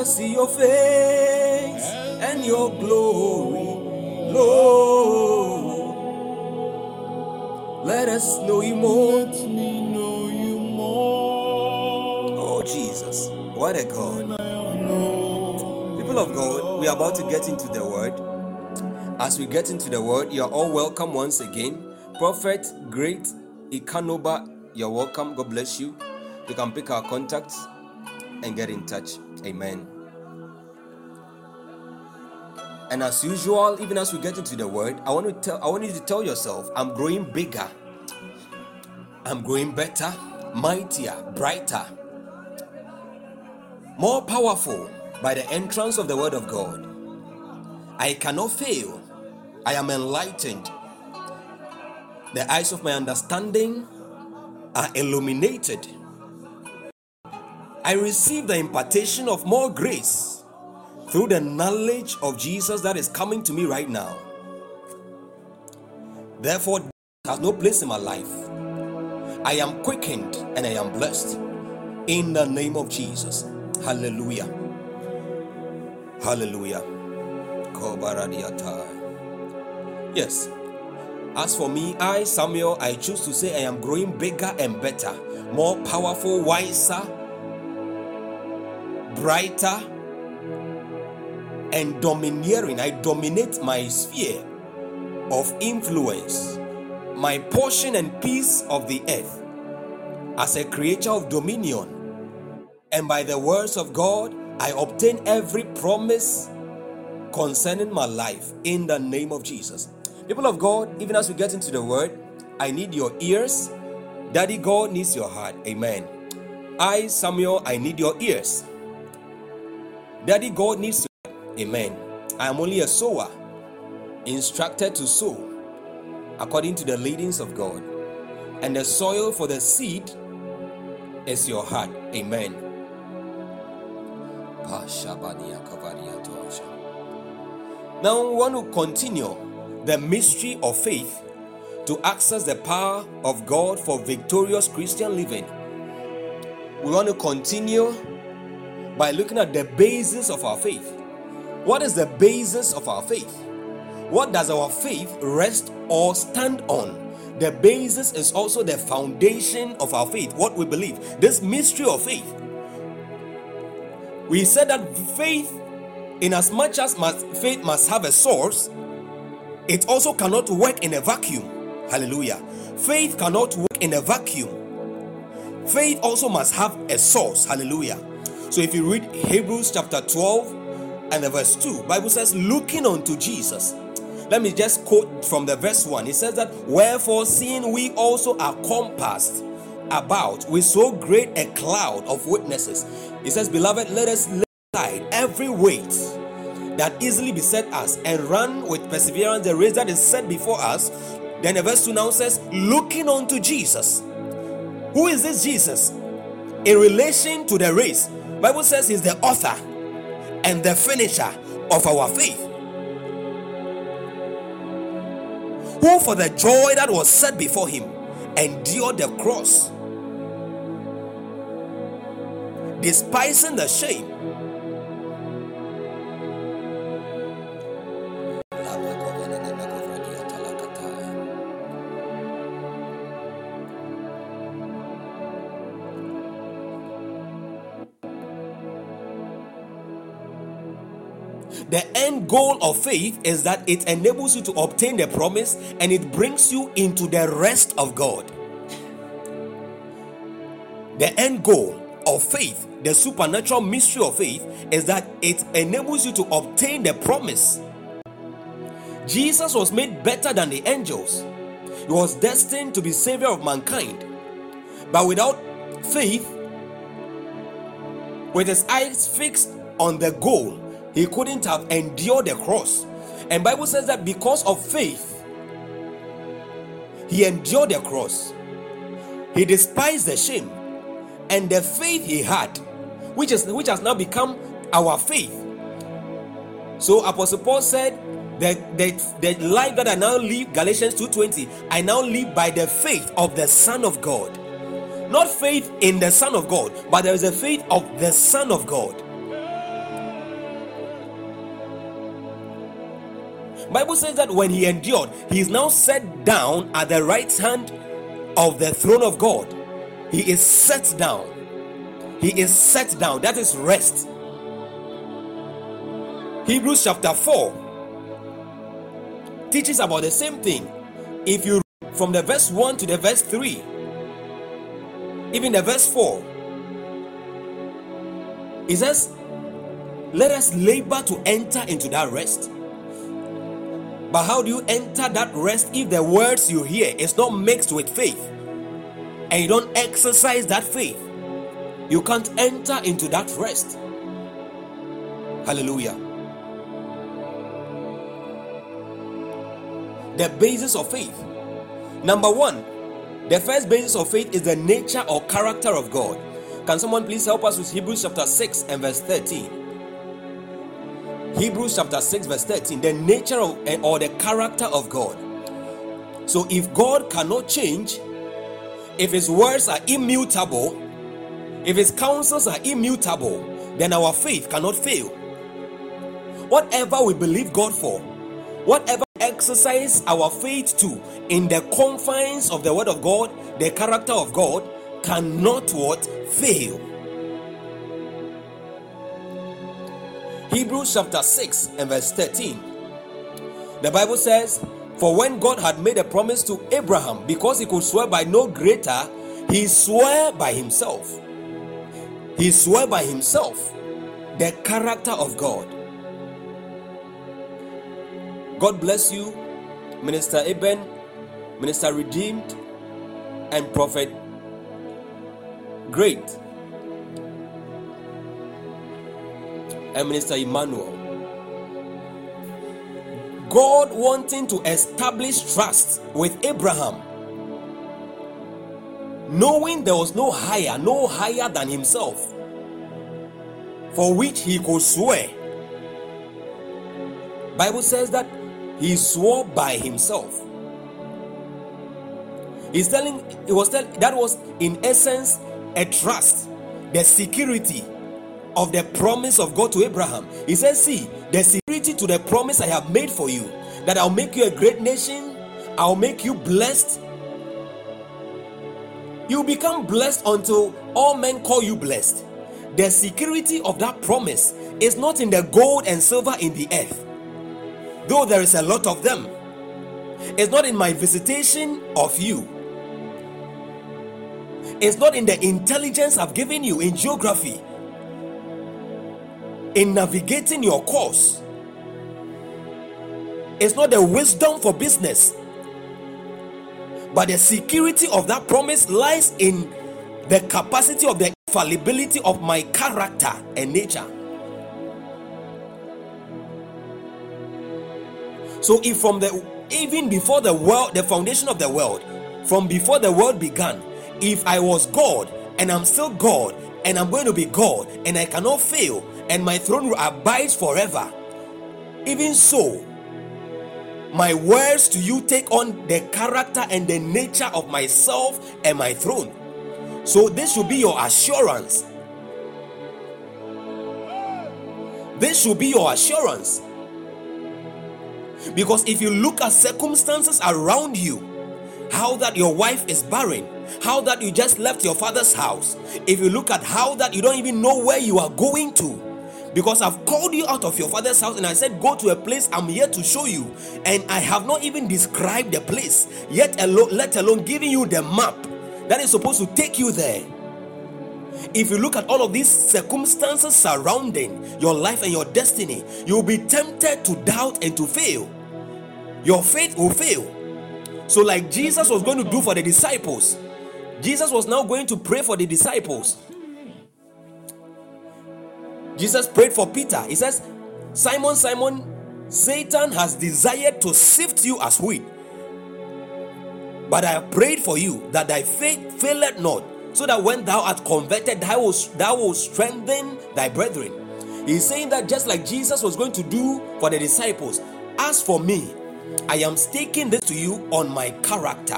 See your face and your glory, Lord. Let us know you more. Let me know you more. Oh, Jesus. What a God. People of God, we are about to get into the Word. As we get into the Word, you are all welcome once again. Prophet, Great Ikanoba, you're welcome. God bless you. You can pick our contacts and get in touch. Amen. And as usual, even as we get into the Word, I want you to tell yourself, I'm growing bigger, I'm growing better, mightier, brighter, more powerful by the entrance of the Word of God. I cannot fail. I am enlightened. The eyes of my understanding are illuminated. I receive the impartation of more grace through the knowledge of Jesus that is coming to me right now. Therefore, death has no place in my life. I am quickened and I am blessed in the name of Jesus. Hallelujah. Hallelujah. Yes. As for me, I, Samuel, I choose to say I am growing bigger and better, more powerful, wiser, brighter and domineering. I dominate my sphere of influence, my portion and peace of the earth as a creature of dominion. And by the words of God, I obtain every promise concerning my life in the name of Jesus. People of God, even as we get into the Word, I need your ears. Daddy God needs your heart. Amen. I, Samuel, I need your ears. Daddy God needs to. Amen. I am only a sower, instructed to sow according to the leadings of God. And the soil for the seed is your heart. Amen. Now we want to continue the mystery of faith to access the power of God for victorious Christian living. We want to continue by looking at the basis of our faith. What is the basis of our faith? What does our faith rest or stand on? The basis is also the foundation of our faith, what we believe. This mystery of faith. We said that faith, inasmuch as faith must have a source, it also cannot work in a vacuum. Hallelujah. Faith cannot work in a vacuum. Faith also must have a source. Hallelujah. So if you read Hebrews chapter 12 and the verse 2, Bible says, looking unto Jesus. Let me just quote from the verse 1. It says that, wherefore seeing we also are compassed about with so great a cloud of witnesses. It says, beloved, let us lay aside every weight that easily beset us and run with perseverance the race that is set before us. Then the verse 2 now says, looking unto Jesus. Who is this Jesus? In relation to the race. Bible says he's the author and the finisher of our faith, who for the joy that was set before him endured the cross, despising the shame, The end goal of faith is that it enables you to obtain the promise and it brings you into the rest of God. The end goal of faith, the supernatural mystery of faith, is that it enables you to obtain the promise. Jesus was made better than the angels. He was destined to be savior of mankind. But without faith, with his eyes fixed on the goal, he couldn't have endured the cross. And Bible says that because of faith, he endured the cross. He despised the shame. And the faith he had, which has now become our faith. So Apostle Paul said, the life that I now live, Galatians 2:20, I now live by the faith of the Son of God. Not faith in the Son of God, but there is a faith of the Son of God. Bible says that when he endured, he is now set down at the right hand of the throne of God. He is set down. He is set down. That is rest. Hebrews chapter 4 teaches about the same thing. If you read from the verse 1 to the verse 3, even the verse 4, it says, let us labor to enter into that rest. But how do you enter that rest if the words you hear is not mixed with faith and you don't exercise that faith? You can't enter into that rest. Hallelujah. The basis of faith. Number one, the first basis of faith is the nature or character of God. Can someone please help us with Hebrews chapter 6 and verse 13? Hebrews chapter 6 verse 13. The nature of or the character of God. So if God cannot change, if his words are immutable, if his counsels are immutable, then our faith cannot fail. Whatever we believe God for, whatever exercise our faith to, in the confines of the word of God, the character of God cannot what? Fail. Hebrews chapter 6 and verse 13. The Bible says, for when God had made a promise to Abraham, because he could swear by no greater, he swore by himself. He swore by himself. The character of God. God bless you, Minister Eben, Minister Redeemed, and Prophet Great, and Minister Emmanuel. God wanting to establish trust with Abraham, knowing there was no higher than himself, for which he could swear. Bible says that he swore by himself. That was in essence a trust, the security of the promise of God to Abraham. He says, see, the security to the promise I have made for you, that I'll make you a great nation, I'll make you blessed. You become blessed until all men call you blessed. The security of that promise is not in the gold and silver in the earth, though there is a lot of them. It's not in my visitation of you. It's not in the intelligence I've given you in geography, in navigating your course. It's not the wisdom for business. But the security of that promise lies in the capacity of the infallibility of my character and nature. So if even before the world, the foundation of the world, from before the world began, if I was God and I'm still God and I'm going to be God and I cannot fail and my throne will abide forever, even so, my words to you take on the character and the nature of myself and my throne. So this should be your assurance. This should be your assurance. Because if you look at circumstances around you, how that your wife is barren, how that you just left your father's house, if you look at how that you don't even know where you are going to, because I've called you out of your father's house and I said, go to a place I'm here to show you, and I have not even described the place yet, alone, let alone giving you the map that is supposed to take you there. If you look at all of these circumstances surrounding your life and your destiny, you'll be tempted to doubt and to fail. Your faith will fail. So like Jesus was going to do for the disciples, Jesus was now going to pray for the disciples. Jesus prayed for Peter. He says, Simon, Simon, Satan has desired to sift you as wheat, but I prayed for you that thy faith faileth not, so that when thou art converted, thou wilt strengthen thy brethren. He's saying that just like Jesus was going to do for the disciples, as for me, I am staking this to you on my character.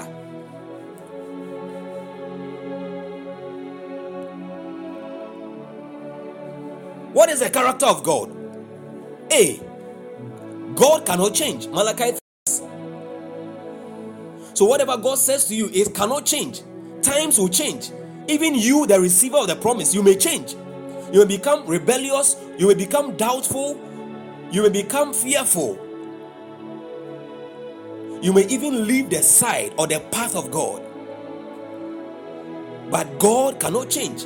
What is the character of God? A, God cannot change. Malachi 3. So whatever God says to you, it cannot change. Times will change. Even you, the receiver of the promise, you may change. You may become rebellious. You may become doubtful. You may become fearful. You may even leave the side or the path of God. But God cannot change.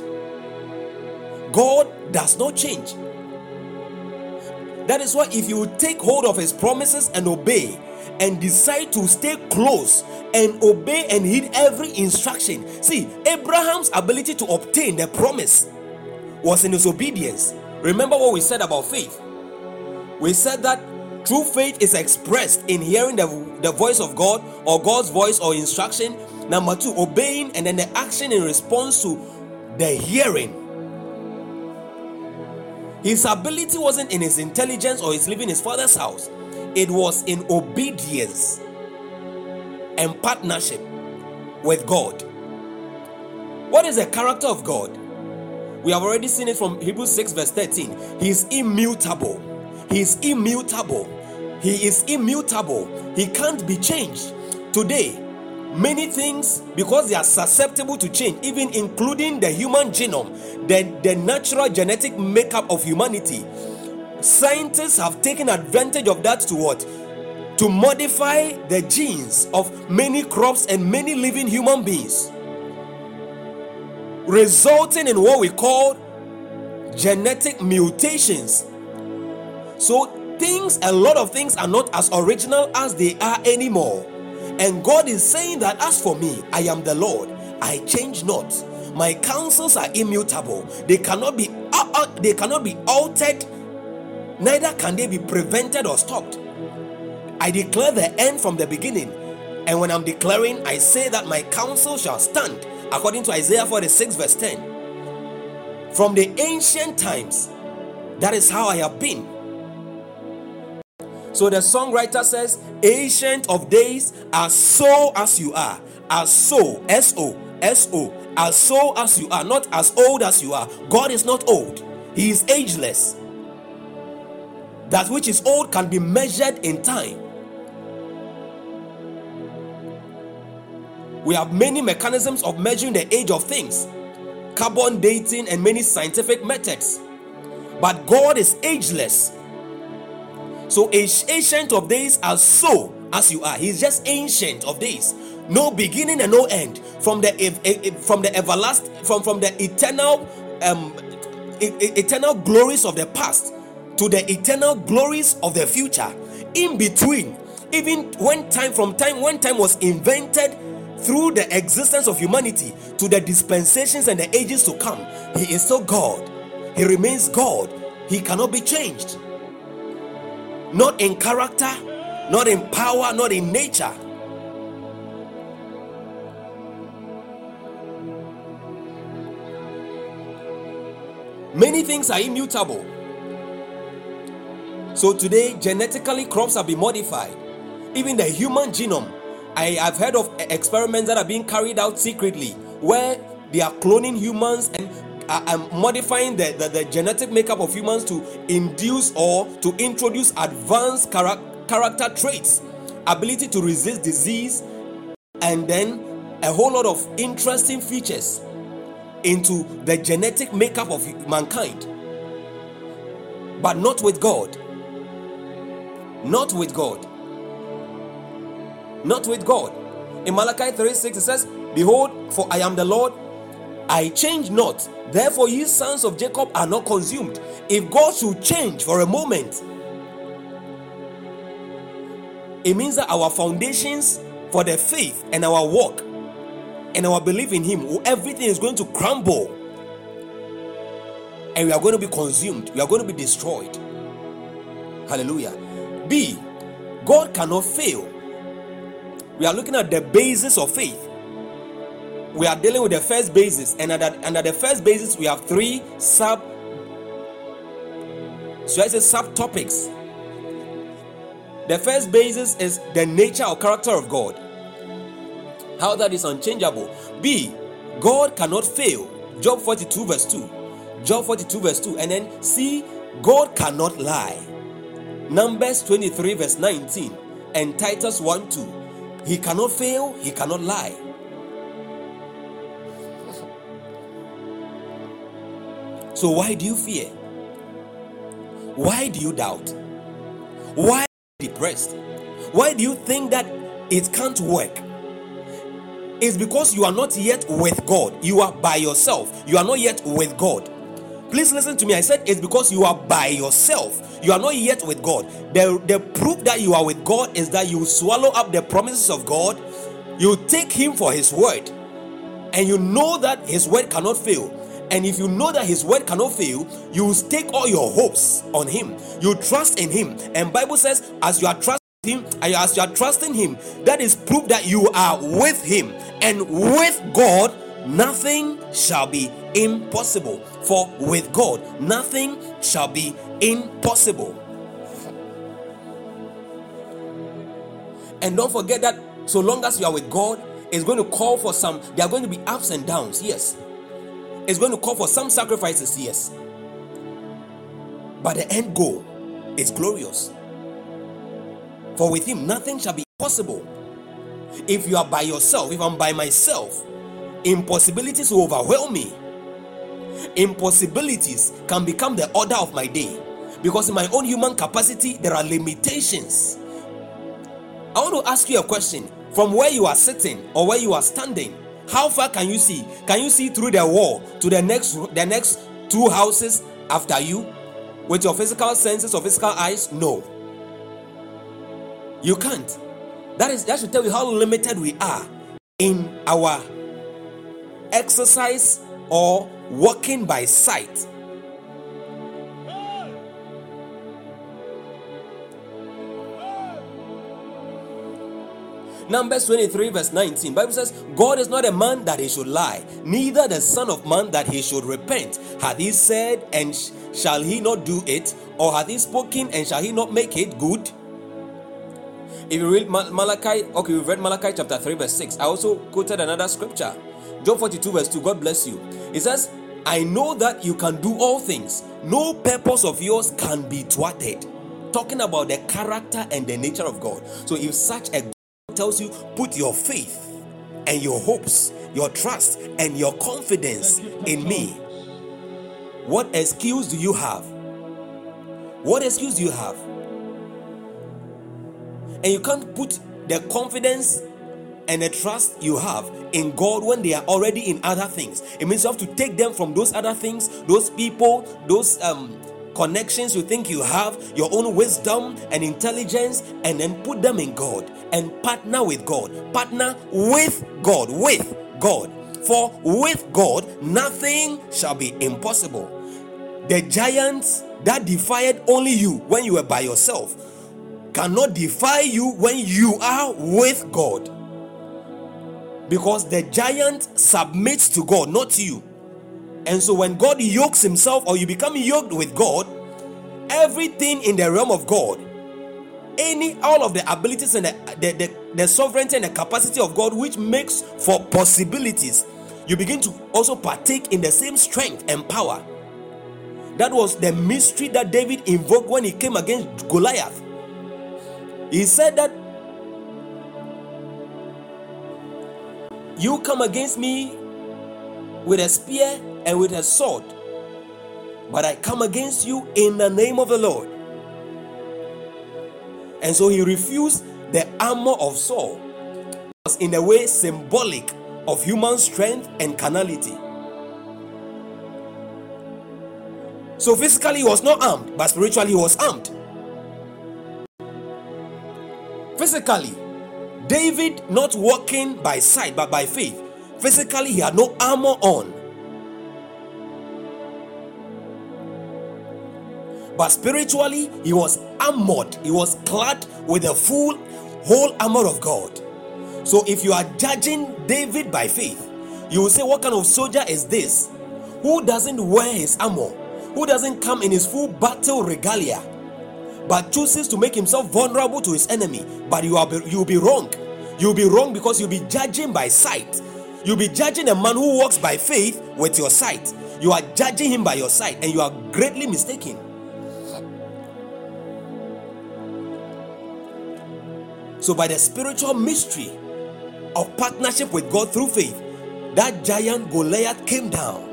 God does not change. That is why if you take hold of his promises and obey, and decide to stay close and obey and heed every instruction. See, Abraham's ability to obtain the promise was in his obedience. Remember what we said about faith. We said that true faith is expressed in hearing the voice of God, or God's voice or instruction. Number two, obeying, and then the action in response to the hearing. His ability wasn't in his intelligence or his leaving his father's house. It was in obedience and partnership with God. What is the character of God? We have already seen it from Hebrews 6 verse 13. He is immutable. He is immutable. He is immutable. He can't be changed. Today, many things, because they are susceptible to change, even including the human genome, the natural genetic makeup of humanity, scientists have taken advantage of that to what? To modify the genes of many crops and many living human beings, resulting in what we call genetic mutations. So a lot of things are not as original as they are anymore. And God is saying that, as for me, I am the Lord, I change not. My counsels are immutable. They cannot be altered. Neither can they be prevented or stopped. I declare the end from the beginning. And when I'm declaring, I say that my counsel shall stand, according to Isaiah 46 verse 10. From the ancient times, that is how I have been. So the songwriter says, ancient of days, as so as you are. As so, S-O, as so as you are. Not as old as you are. God is not old. He is ageless. That which is old can be measured in time. We have many mechanisms of measuring the age of things, carbon dating and many scientific methods. But God is ageless. So ancient of days, as so as you are. He's just ancient of days. No beginning and no end. From the eternal glories of the past to the eternal glories of the future. In between, even when time was invented through the existence of humanity, to the dispensations and the ages to come, he is still God. He remains God. He cannot be changed. Not in character, not in power, not in nature. Many things are immutable. So today, genetically, crops have been modified. Even the human genome. I have heard of experiments that are being carried out secretly, where they are cloning humans and modifying the genetic makeup of humans to induce or to introduce advanced character traits, ability to resist disease, and then a whole lot of interesting features into the genetic makeup of mankind. but not with God. Not with God. Not with God. In Malachi 3:6 it says, "Behold, for I am the Lord, I change not. Therefore ye sons of Jacob are not consumed." If God should change for a moment, it means that our foundations for the faith and our walk and our belief in Him, everything is going to crumble, and we are going to be consumed. We are going to be destroyed. Hallelujah. B, God cannot fail. We are looking at the basis of faith. We are dealing with the first basis, and under the first basis we have three subtopics. The first basis is the nature or character of God, how that is unchangeable. B, God cannot fail. Job 42 verse 2. Job 42 verse 2. And then C, God cannot lie. Numbers 23 verse 19 and Titus 1:2. He cannot fail, He cannot lie. So why do you fear? Why do you doubt? Why are you depressed? Why do you think that it can't work? It's because you are not yet with God. You are by yourself. You are not yet with God. Please listen to me. I said it's because you are by yourself. You are not yet with God. The proof that you are with God is that you swallow up the promises of God, you take Him for His word, and you know that His word cannot fail. And if you know that His word cannot fail, you stake all your hopes on Him. You trust in Him. And Bible says, as you are trusting Him, that is proof that you are with Him. And with God, nothing shall be impossible. For with God, nothing shall be impossible. And don't forget that so long as you are with God, it's going to call for some, there are going to be ups and downs, yes. It's going to call for some sacrifices, yes. But the end goal is glorious. For with Him, nothing shall be impossible. If you are by yourself, if I'm by myself, impossibilities will overwhelm me. Impossibilities can become the order of my day, because in my own human capacity there are limitations. I want to ask you a question. From where you are sitting or where you are standing, how far can you see? Can you see through the wall to the next two houses after you with your physical senses or physical eyes? No, you can't. That should tell you how limited we are in our exercise or walking by sight. Numbers 23 verse 19, Bible says, "God is not a man that He should lie, neither the son of man that He should repent. Hath He said, and shall He not do it? Or hath He spoken, and shall He not make it good?" If you read Malachi, okay, we've read Malachi chapter 3 verse 6. I also quoted another scripture, John 42 verse 2, God bless you. It says, "I know that you can do all things. No purpose of yours can be thwarted." Talking about the character and the nature of God. So if such a God tells you, put your faith and your hopes, your trust and your confidence in me, what excuse do you have? What excuse do you have? And you can't put the confidence and the trust you have in God when they are already in other things. It means you have to take them from those other things, those people, those connections you think you have, your own wisdom and intelligence, and then put them in God and partner with God. Partner with God, with God. For with God, nothing shall be impossible. The giants that defied only you when you were by yourself cannot defy you when you are with God. Because the giant submits to God, not to you. And so when God yokes Himself, or you become yoked with God, everything in the realm of God, all of the abilities and the sovereignty and the capacity of God, which makes for possibilities, you begin to also partake in the same strength and power. That was the mystery that David invoked when he came against Goliath. He said that, "You come against me with a spear and with a sword, but I come against you in the name of the Lord. And so he refused the armor of Saul. It was in a way symbolic of human strength and carnality. So physically he was not armed, but spiritually he was armed. Physically, David not walking by sight but by faith. Physically, he had no armor on. But spiritually, he was armored. He was clad with the full, whole armor of God. So if you are judging David by faith, you will say, what kind of soldier is this? Who doesn't wear his armor? Who doesn't come in his full battle regalia, but chooses to make himself vulnerable to his enemy? But you'll be wrong. You'll be wrong because you'll be judging by sight. You'll be judging a man who walks by faith with your sight. You are judging him by your sight, and you are greatly mistaken. So by the spiritual mystery of partnership with God through faith, that giant Goliath came down.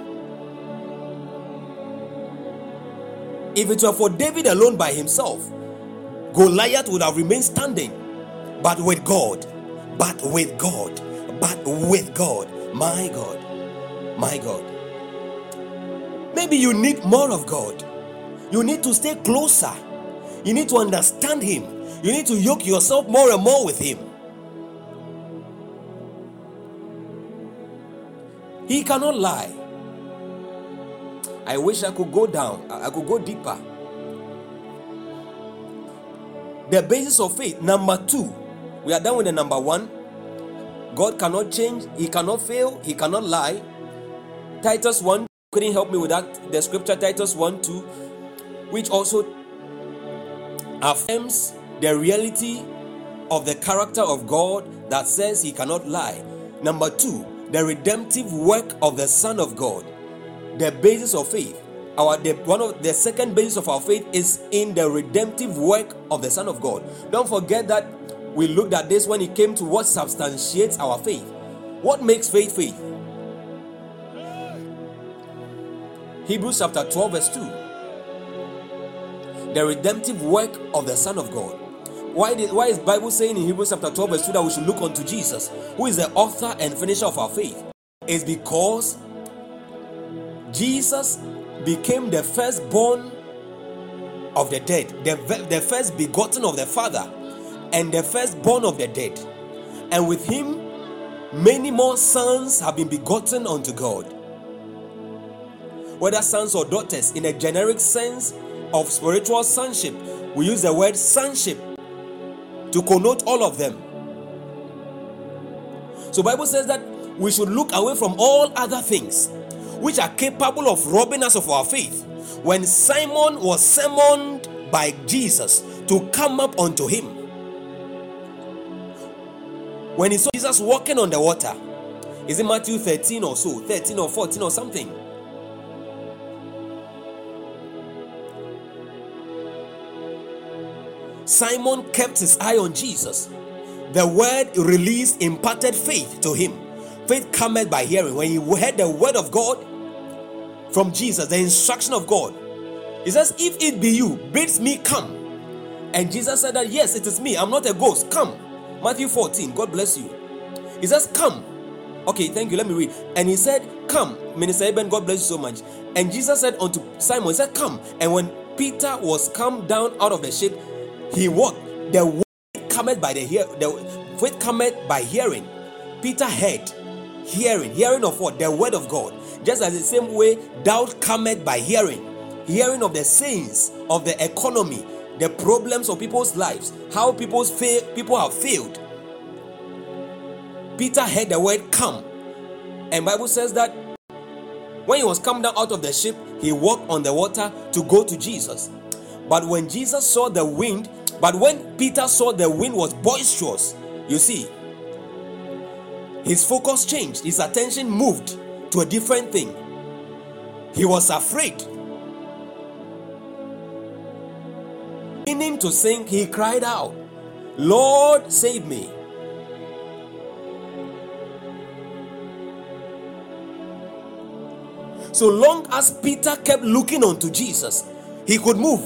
If it were for David alone by himself, Goliath would have remained standing. But with God, but with God, but with God, my God, my God. Maybe you need more of God. You need to stay closer. You need to understand him. You need to yoke yourself more and more with him. He cannot lie. I wish I could go down. I could go deeper. The basis of faith, number 2. We are done with the number 1. God cannot change, he cannot fail, he cannot lie. Titus 1, couldn't help me with that. The scripture Titus 1:2, which also affirms the reality of the character of God that says he cannot lie. Number 2, the redemptive work of the Son of God, the basis of faith. The second basis of our faith is in the redemptive work of the Son of God. Don't forget that. We looked at this when it came to what substantiates our faith. What makes faith faith? Hebrews chapter 12 verse 2. The redemptive work of the Son of God. Why is the Bible saying in Hebrews chapter 12 verse 2 that we should look unto Jesus, who is the author and finisher of our faith? It's because Jesus became the firstborn of the dead, the first begotten of the Father, and the firstborn of the dead, and with him many more sons have been begotten unto God. Whether sons or daughters, in a generic sense of spiritual sonship, we use the word sonship to connote all of them. So Bible says that we should look away from all other things which are capable of robbing us of our faith. When Simon was summoned by Jesus to come up unto him, when he saw Jesus walking on the water, is it Matthew 13 or so, 13 or 14 or something? Simon kept his eye on Jesus. The word released imparted faith to him. Faith cometh by hearing. When he heard the word of God from Jesus, the instruction of God, he says, if it be you, bids me come. And Jesus said that, yes, it is me. I'm not a ghost. Come. Matthew 14, God bless you. He says, come. Okay, thank you. Let me read. And he said, come. Minister Eben, God bless you so much. And Jesus said unto Simon, he said, come. And when Peter was come down out of the ship, he walked. The faith cometh by hearing. Peter heard. Hearing. Hearing of what? The word of God. Just as the same way, doubt cometh by hearing. Hearing of the sayings of the economy, the problems of people's lives, how people have failed. Peter heard the word come, and Bible says that when he was come down out of the ship, he walked on the water to go to Jesus. But when Peter saw the wind was boisterous, you see, his focus changed, his attention moved to a different thing. He was afraid. Beginning to sink, he cried out, Lord, save me. So long as Peter kept looking unto Jesus, he could move.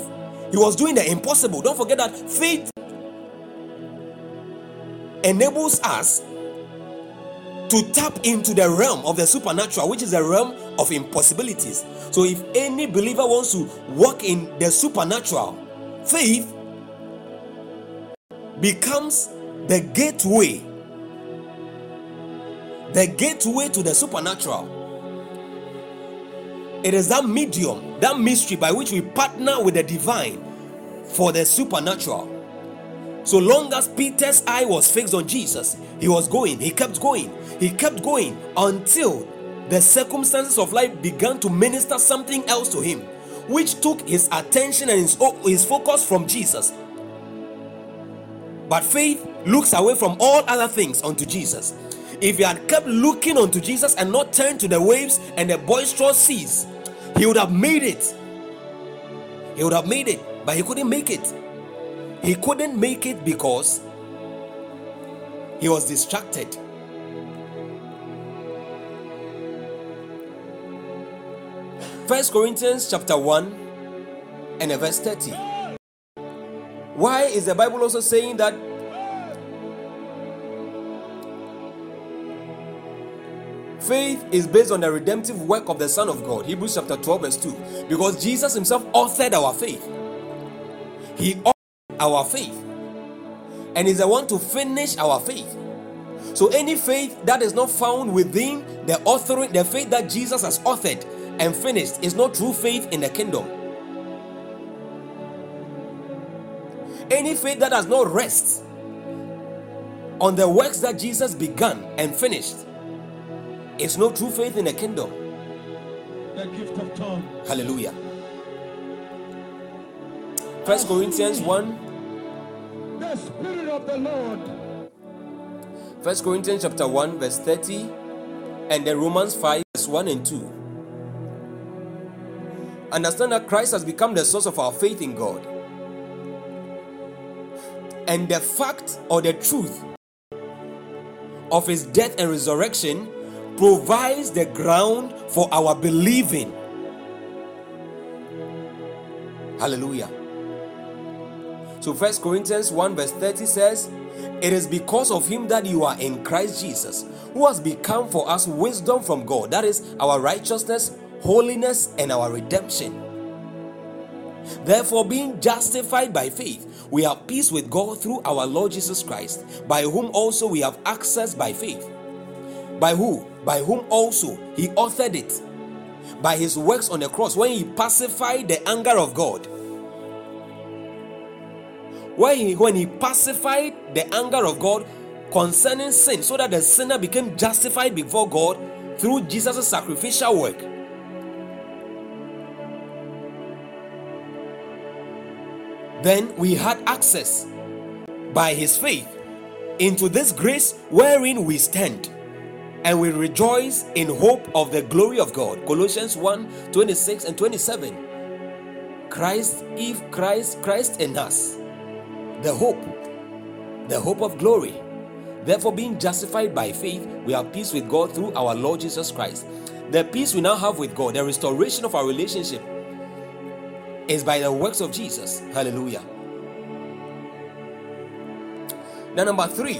He was doing the impossible. Don't forget that faith enables us to tap into the realm of the supernatural, which is the realm of impossibilities. So if any believer wants to walk in the supernatural, faith becomes the gateway to the supernatural. It is that medium, that mystery by which we partner with the divine for the supernatural. So long as Peter's eye was fixed on Jesus, he was going, he kept going until the circumstances of life began to minister something else to him, which took his attention and his focus from Jesus. But faith looks away from all other things unto Jesus. If he had kept looking unto Jesus and not turned to the waves and the boisterous seas, he would have made it. But he couldn't make it. He couldn't make it because he was distracted. First Corinthians chapter 1 and verse 30. Why is the Bible also saying that faith is based on the redemptive work of the Son of God? Hebrews chapter 12 verse 2. Because Jesus himself authored our faith. He authored our faith. And is the one to finish our faith. So any faith that is not found within the authoring, the faith that Jesus has authored and finished, is not true faith in the kingdom. Any faith that does not rest on the works that Jesus began and finished, it's no true faith in the kingdom. The gift of tongue. Hallelujah. 1 Corinthians 1. The Spirit of the Lord. 1 Corinthians chapter 1 verse 30 and then Romans 5 verse 1 and 2. Understand that Christ has become the source of our faith in God. And the fact or the truth of his death and resurrection provides the ground for our believing. Hallelujah. So 1 Corinthians 1 verse 30 says, it is because of him that you are in Christ Jesus, who has become for us wisdom from God, that is our righteousness, holiness, and our redemption. Therefore, being justified by faith, we have peace with God through our Lord Jesus Christ, by whom also we have access by faith. By who? By whom also he authored it, by his works on the cross, when he pacified the anger of God. When he pacified the anger of God concerning sin, so that the sinner became justified before God through Jesus' sacrificial work. Then we had access by his faith into this grace wherein we stand, and we rejoice in hope of the glory of God. Colossians 1, 26 and 27. Christ in us, the hope of glory. Therefore, being justified by faith, we have peace with God through our Lord Jesus Christ. The peace we now have with God, the restoration of our relationship, is by the works of Jesus. Hallelujah. Now, number 3,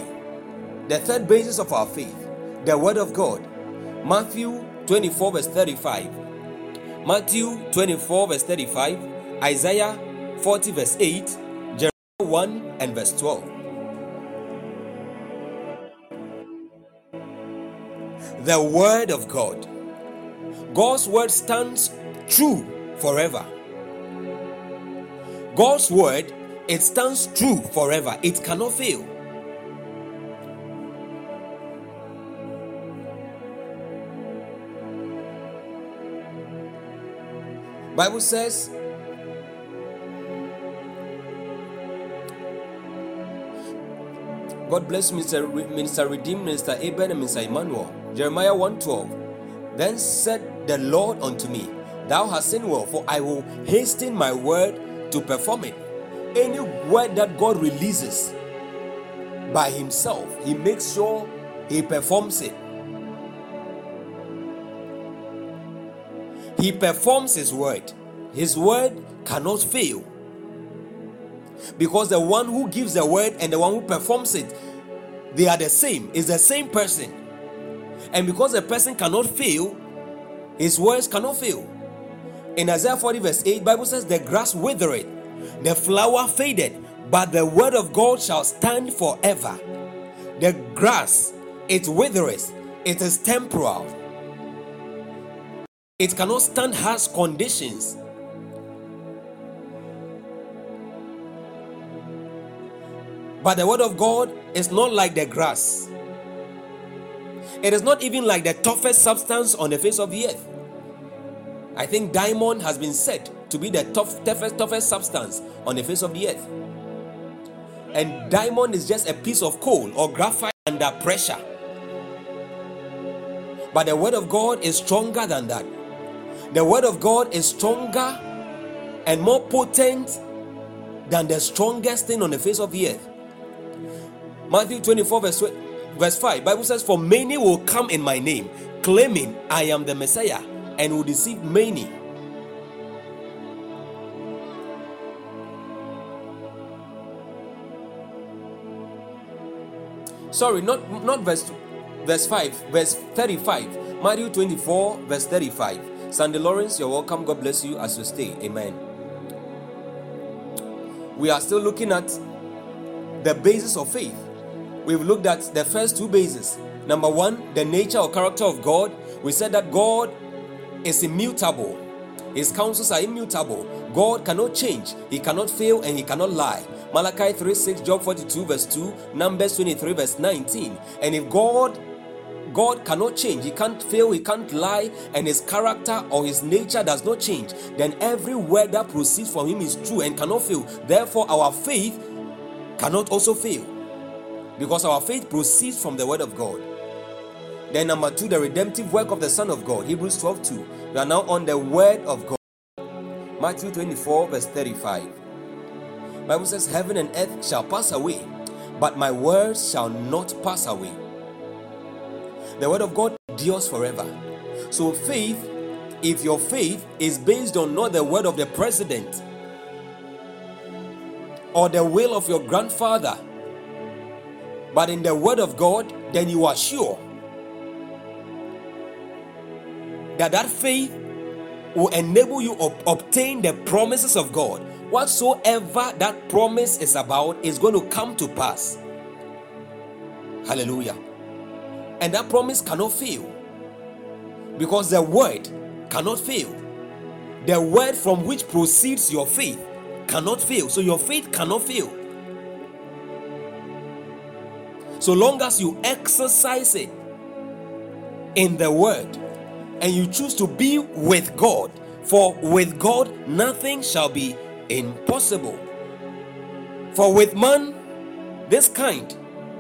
the third basis of our faith, the word of God. Matthew 24 verse 35. Matthew 24 verse 35. Isaiah 40 verse 8. Jeremiah 1 and verse 12. The word of God. God's word stands true forever. God's word, it stands true forever. It cannot fail. Bible says, God bless Minister Redeemed, Minister Aben, and Minister Emmanuel. Jeremiah 1:12. Then said the Lord unto me, thou hast seen well, for I will hasten my word to perform it. Any word that God releases by himself, he makes sure he performs it. He performs His word. His word cannot fail, because the one who gives the word and the one who performs it, they are the same. It's the same person. And because a person cannot fail, his words cannot fail. In Isaiah 40 verse 8, Bible says, the grass withereth, the flower faded, but the word of God shall stand forever. The grass, it withereth, it is temporal. It cannot stand harsh conditions. But the word of God is not like the grass. It is not even like the toughest substance on the face of the earth. I think diamond has been said to be the toughest substance on the face of the earth. And diamond is just a piece of coal or graphite under pressure. But the word of God is stronger than that. The word of God is stronger and more potent than the strongest thing on the face of the earth. Matthew 24 verse 5, Bible says, for many will come in my name, claiming I am the Messiah, and will deceive many. Sorry, not verse 5, verse 35. Matthew 24 verse 35. Sandy Lawrence, you're welcome. God bless you as you stay. Amen. We are still looking at the basis of faith. We've looked at the first two bases. Number one, the nature or character of God. We said that God is immutable. His counsels are immutable. God cannot change. He cannot fail and He cannot lie. Malachi 3:6, Job 42 verse 2, Numbers 23 verse 19. And if God cannot change, He can't fail, He can't lie, and His character or His nature does not change, then every word that proceeds from Him is true and cannot fail. Therefore, our faith cannot also fail, because our faith proceeds from the word of God. Then number two, the redemptive work of the Son of God. Hebrews 12:2. We are now on the word of God. Matthew 24 verse 35. Bible says, heaven and earth shall pass away, but my words shall not pass away. The word of God endures forever. So faith, if your faith is based on not the word of the president or the will of your grandfather, but in the word of God, then you are sure that faith will enable you to obtain the promises of God. Whatsoever that promise is about is going to come to pass. Hallelujah. And that promise cannot fail, because the word cannot fail. The word from which proceeds your faith cannot fail. So your faith cannot fail. So long as you exercise it in the word and you choose to be with God, for with God nothing shall be impossible. For with man, this kind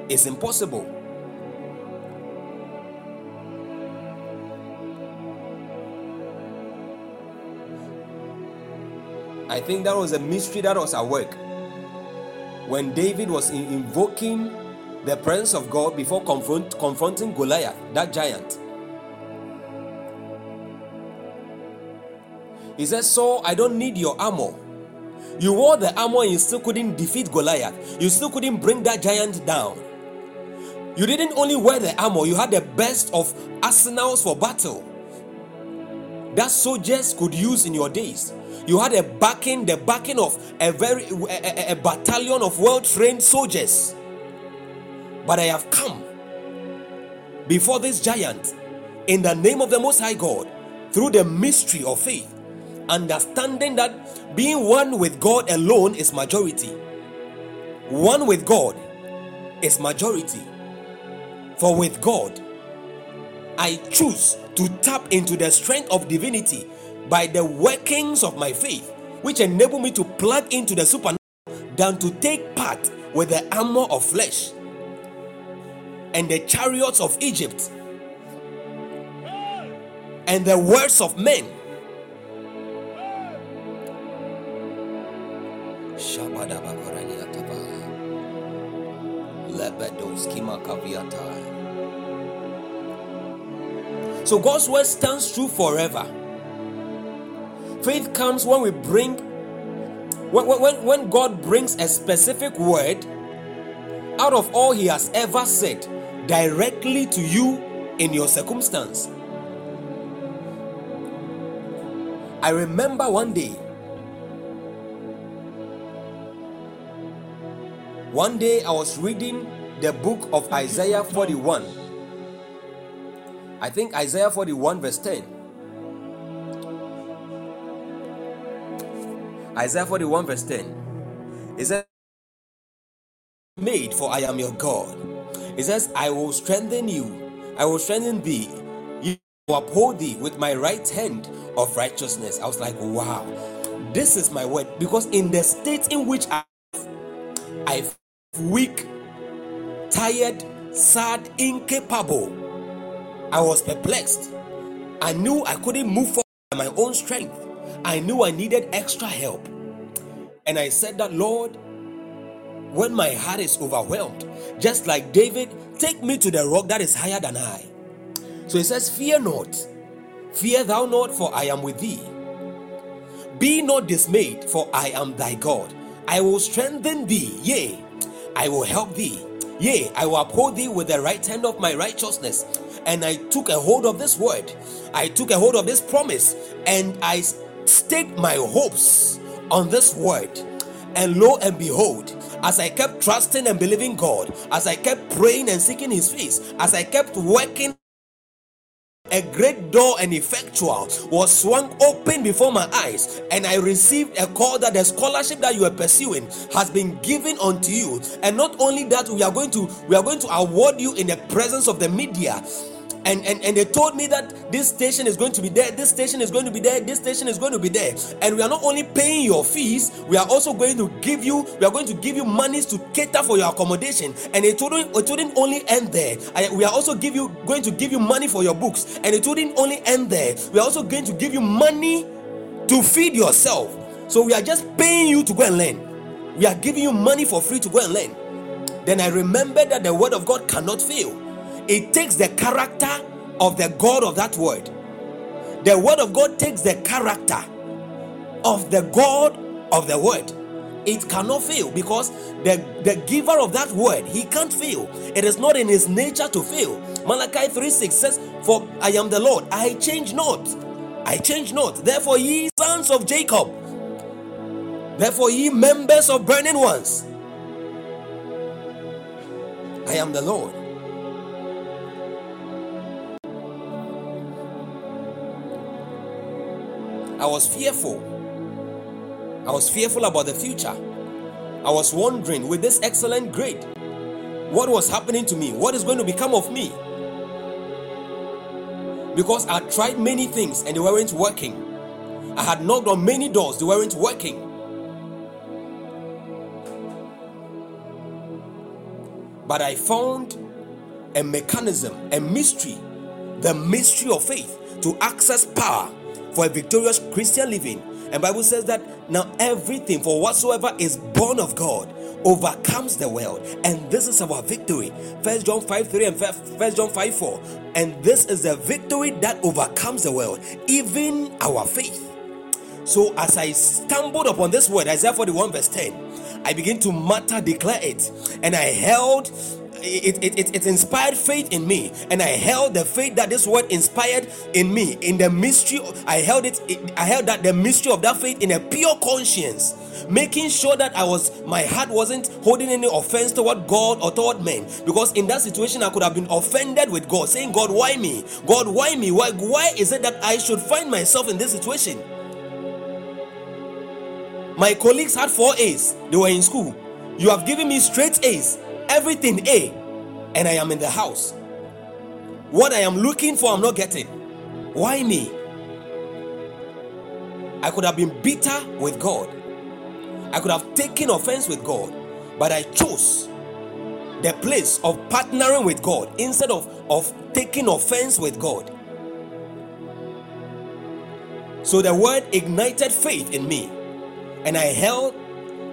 is impossible. I think that was a mystery that was at work when David was invoking the presence of God before confronting Goliath, that giant. He says, "So I don't need your armor." You wore the armor and you still couldn't defeat Goliath. You still couldn't bring that giant down. You didn't only wear the armor, you had the best of arsenals for battle that soldiers could use in your days. You had the backing of a battalion of well-trained soldiers. But I have come before this giant in the name of the Most High God, through the mystery of faith, understanding that being one with God alone is majority. One with God is majority. For with God, I choose to tap into the strength of divinity by the workings of my faith, which enable me to plug into the supernatural than to take part with the armor of flesh and the chariots of Egypt and the words of men. So God's word stands true forever. Faith comes when we bring, when God brings a specific word out of all He has ever said directly to you in your circumstance. I remember one day I was reading the book of Isaiah 41. I think Isaiah 41 verse 10. Isaiah 41 verse 10. It says, "Made, for I am your God." It says, "I will strengthen you. I will strengthen thee. You will uphold thee with my right hand of righteousness." I was like, wow, this is my word, because in the state in which I feel weak, tired, sad, incapable, I was perplexed. I knew I couldn't move forward by my own strength. I knew I needed extra help. And I said that, Lord, when my heart is overwhelmed, just like David, take me to the rock that is higher than I. So He says, "Fear not, fear thou not, for I am with thee. Be not dismayed, for I am thy God. I will strengthen thee, yea, I will help thee, yea, I will uphold thee with the right hand of my righteousness." And I took a hold of this word, I took a hold of this promise, and I staked my hopes on this word. And lo and behold, as I kept trusting and believing God, as I kept praying and seeking His face, as I kept working, a great door and effectual was swung open before my eyes, and I received a call that the scholarship that you are pursuing has been given unto you. And not only that, we are going to award you in the presence of the media. And they told me that this station is going to be there, this station is going to be there, this station is going to be there. And we are not only paying your fees, we are also going to give you, monies to cater for your accommodation. And it wouldn't only end there. We are also going to give you money for your books. And it wouldn't only end there. We are also going to give you money to feed yourself. So we are just paying you to go and learn. We are giving you money for free to go and learn. Then I remembered that the word of God cannot fail. It takes the character of the God of that word. The word of God takes the character of the God of the word. It cannot fail, because the giver of that word, he can't fail. It is not in his nature to fail. Malachi 3:6 says, "For I am the Lord, I change not. I change not. Therefore ye sons of Jacob, therefore ye members of burning ones, I am the Lord." I was fearful about the future. I was wondering, with this excellent grade, what was happening to me? What is going to become of me? Because I tried many things and they weren't working. I had knocked on many doors, they weren't working. But I found a mechanism, a mystery, the mystery of faith to access power for a victorious Christian living. And Bible says that now everything, for whatsoever is born of God overcomes the world, and this is our victory. 1 John 5:3 and 1 John 5:4. And this is the victory that overcomes the world, even our faith. So as I stumbled upon this word, Isaiah 41 verse 10, I began to mutter, declare it, and I held it inspired faith in me, and I held the faith that this word inspired in me, in the mystery. I held the mystery of that faith in a pure conscience, making sure that my heart wasn't holding any offense toward God or toward men. Because in that situation I could have been offended with God, saying, "God, why me? God, why me? Why is it that I should find myself in this situation?" My colleagues had 4 A's, they were in school. You have given me straight A's, everything A, and I am in the house. What I am looking for, I'm not getting. Why me? I could have been bitter with God. I could have taken offense with God, but I chose the place of partnering with God instead of taking offense with God. So the word ignited faith in me, and I held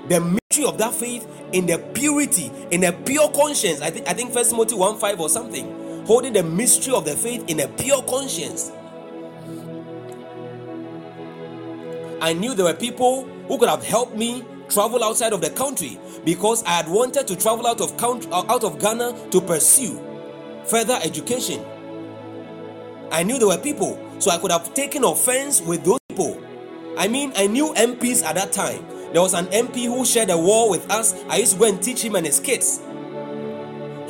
the mystery of that faith in the purity, in a pure conscience. I think 1 Timothy 1:5 or something. Holding the mystery of the faith in a pure conscience. I knew there were people who could have helped me travel outside of the country, because I had wanted to travel out of Ghana to pursue further education. I knew there were people, so I could have taken offense with those people. I mean, I knew MPs at that time. There was an MP who shared a wall with us. I used to go and teach him and his kids.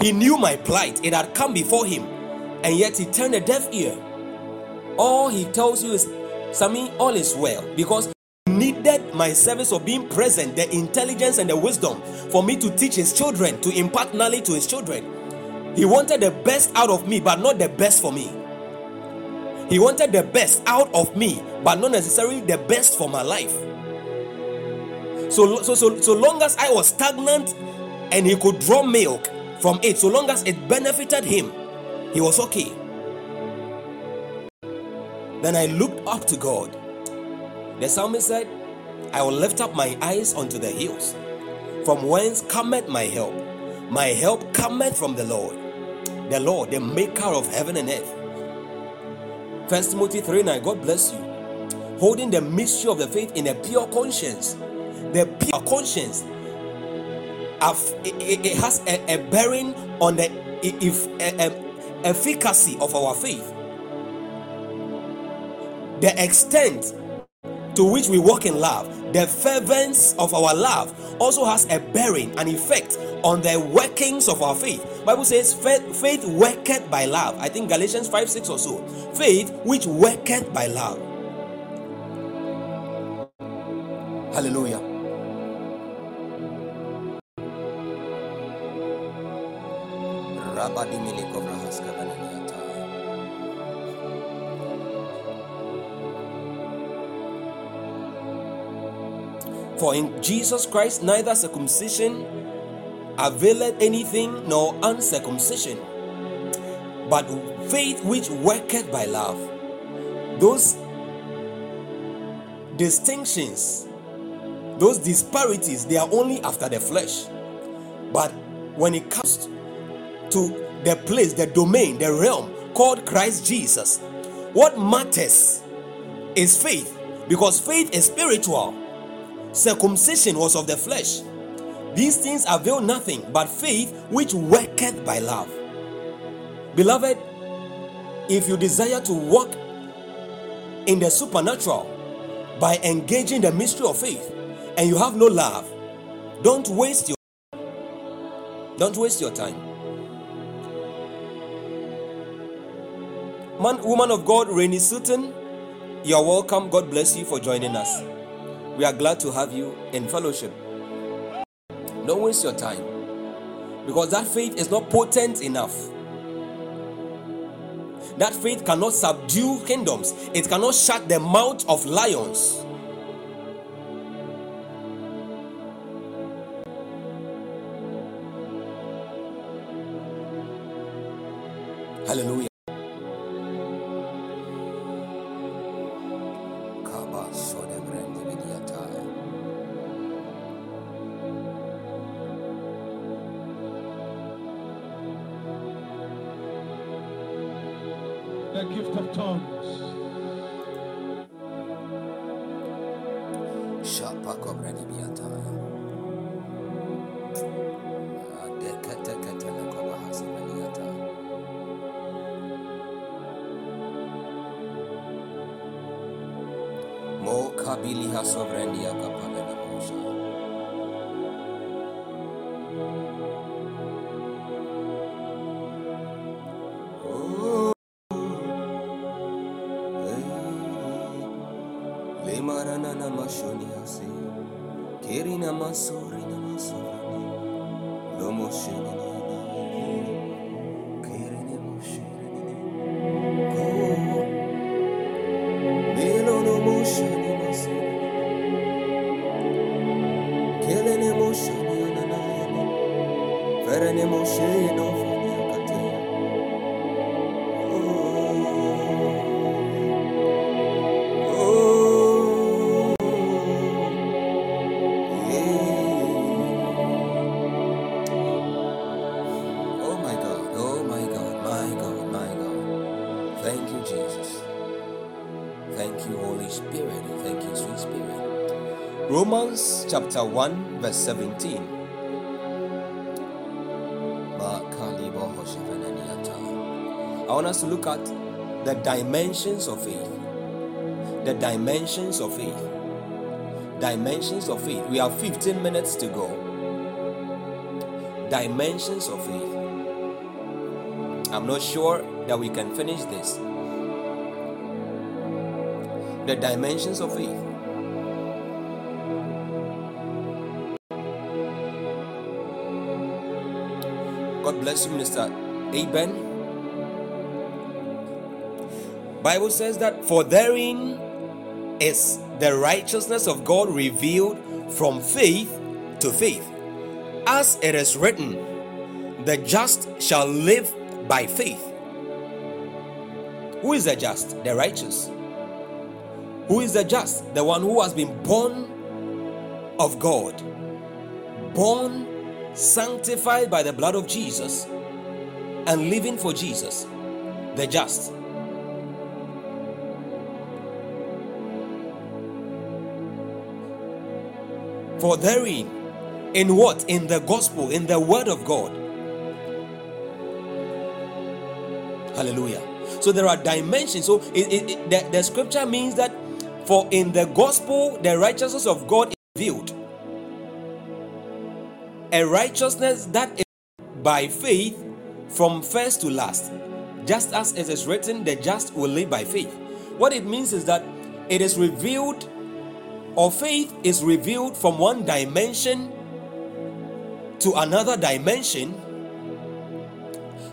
He knew my plight. It had come before him, and yet he turned a deaf ear. All he tells you is, Sammy, all is well, because he needed my service of being present, the intelligence and the wisdom for me to teach his children, to impart knowledge to his children. He wanted the best out of me, but not the best for me. He wanted the best out of me, but not necessarily the best for my life. So long as I was stagnant and he could draw milk from it, so long as it benefited him, he was okay. Then I looked up to God. The psalmist said, I will lift up my eyes unto the hills, from whence cometh my help. My help cometh from the Lord, the maker of heaven and earth. 1 Timothy 3:9, God bless you. Holding the mystery of the faith in a pure conscience. The pure conscience, it has a bearing on the efficacy of our faith. The extent to which we walk in love, the fervence of our love also has a bearing, an effect on the workings of our faith. Bible says faith worketh by love. I think Galatians 5:6 or so. Faith which worketh by love. Hallelujah. For in Jesus Christ neither circumcision availeth anything, nor uncircumcision, but faith which worketh by love. Those distinctions, those disparities, they are only after the flesh. But when it comes to the place, the domain, the realm called Christ Jesus, what matters is faith, because faith is spiritual. Circumcision was of the flesh. These things avail nothing, but faith which worketh by love. Beloved, if you desire to walk in the supernatural by engaging the mystery of faith, and you have no love, don't waste your time. Man, woman of God, Rainy Sutton, you are welcome. God bless you for joining us. We are glad to have you in fellowship. Don't waste your time, because that faith is not potent enough. That faith cannot subdue kingdoms. It cannot shut the mouth of lions. Hallelujah. The gift of tongues. Shapako Branibiata. Thank you, Holy Spirit. Thank you, sweet Spirit. Romans chapter 1 verse 17. I want us to look at the dimensions of faith. The dimensions of faith. Dimensions of faith. We have 15 minutes to go. Dimensions of faith. I'm not sure that we can finish this. The dimensions of faith. God bless you, Minister Aben. Bible says that for therein is the righteousness of God revealed from faith to faith, as it is written, the just shall live by faith. Who is the just? The righteous. Who is the just? The one who has been born of God, born, sanctified by the blood of Jesus, and living for Jesus. The just. For therein, in what? In the gospel, in the word of God. Hallelujah. So there are dimensions. So the scripture means that for in the gospel, the righteousness of God is revealed. A righteousness that is by faith from first to last. Just as it is written, the just will live by faith. What it means is that it is revealed, or faith is revealed from one dimension to another dimension.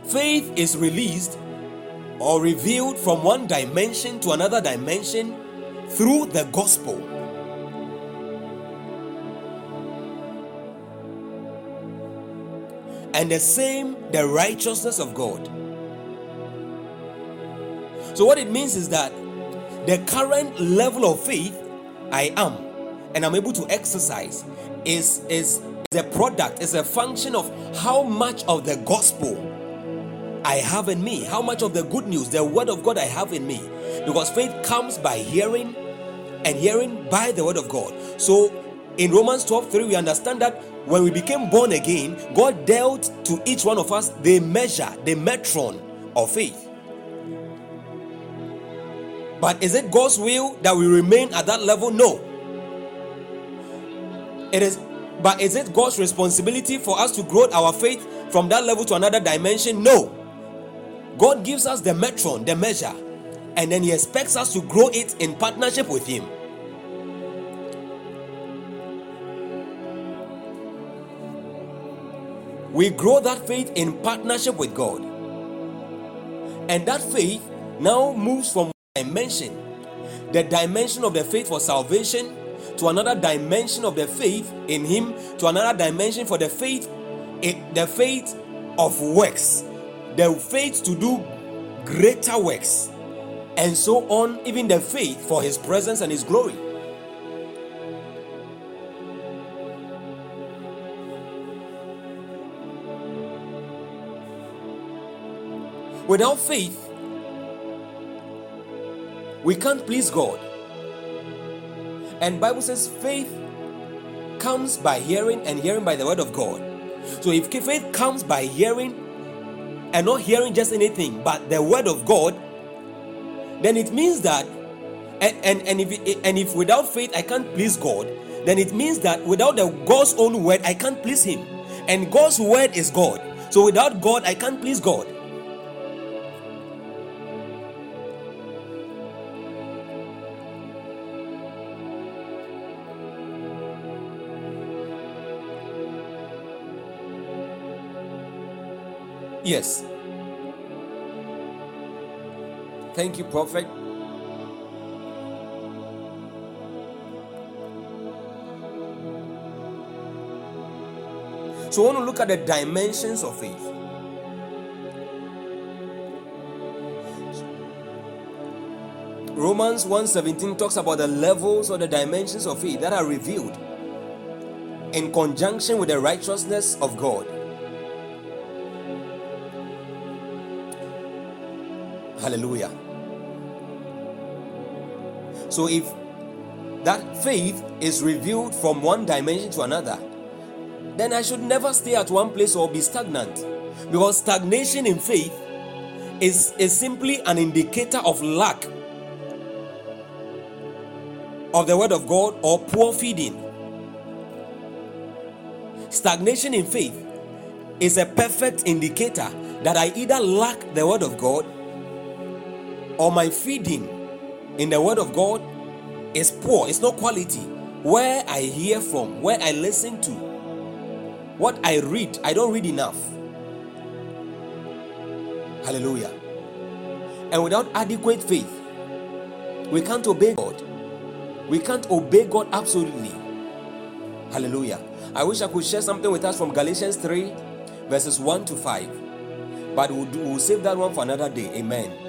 Faith is released or revealed from one dimension to another dimension through the gospel. And the same, the righteousness of God. So what it means is that the current level of faith I am, and I'm able to exercise, is a product, is a function of how much of the gospel I have in me, how much of the good news, the word of God I have in me. Because faith comes by hearing, and hearing by the word of God. So in Romans 12:3, we understand that when we became born again, God dealt to each one of us the measure, the metron of faith. But is it God's will that we remain at that level? No. It is. But is it God's responsibility for us to grow our faith from that level to another dimension? No. God gives us the metron, the measure, and then He expects us to grow it in partnership with Him. We grow that faith in partnership with God. And that faith now moves from dimension, the dimension of the faith for salvation, to another dimension of the faith in Him, to another dimension for the faith of works, the faith to do greater works, and so on, even the faith for His presence and His glory. Without faith, we can't please God. And Bible says faith comes by hearing, and hearing by the word of God. So if faith comes by hearing, and not hearing just anything, but the word of God, then it means that, if without faith I can't please God, then it means that without God's own word I can't please Him. And God's word is God. So without God I can't please God. Yes. Thank you, Prophet. So I want to look at the dimensions of faith. Romans 1:17 talks about the levels or the dimensions of faith that are revealed in conjunction with the righteousness of God. Hallelujah. So if that faith is revealed from one dimension to another, then I should never stay at one place or be stagnant. Because stagnation in faith is simply an indicator of lack of the Word of God or poor feeding. Stagnation in faith is a perfect indicator that I either lack the Word of God or my feeding in the Word of God is poor. It's not quality. Where I hear from, where I listen to, what I read, I don't read enough. Hallelujah. And without adequate faith, we can't obey God. We can't obey God absolutely. Hallelujah. I wish I could share something with us from Galatians 3 verses 1 to 5. But we'll save that one for another day. Amen.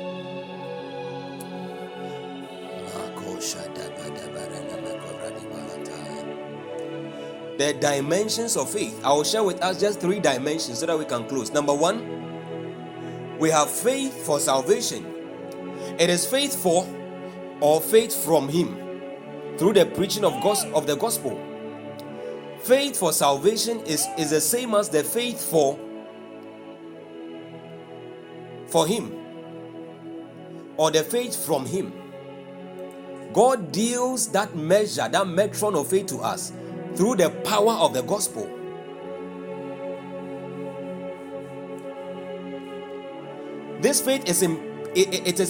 The dimensions of faith. I will share with us just three dimensions so that we can close. Number one, we have faith for salvation. It is faith for or faith from Him through the preaching of the gospel. Faith for salvation is the same as the faith for Him or the faith from Him. God deals that measure, that metron of faith to us through the power of the gospel. This faith is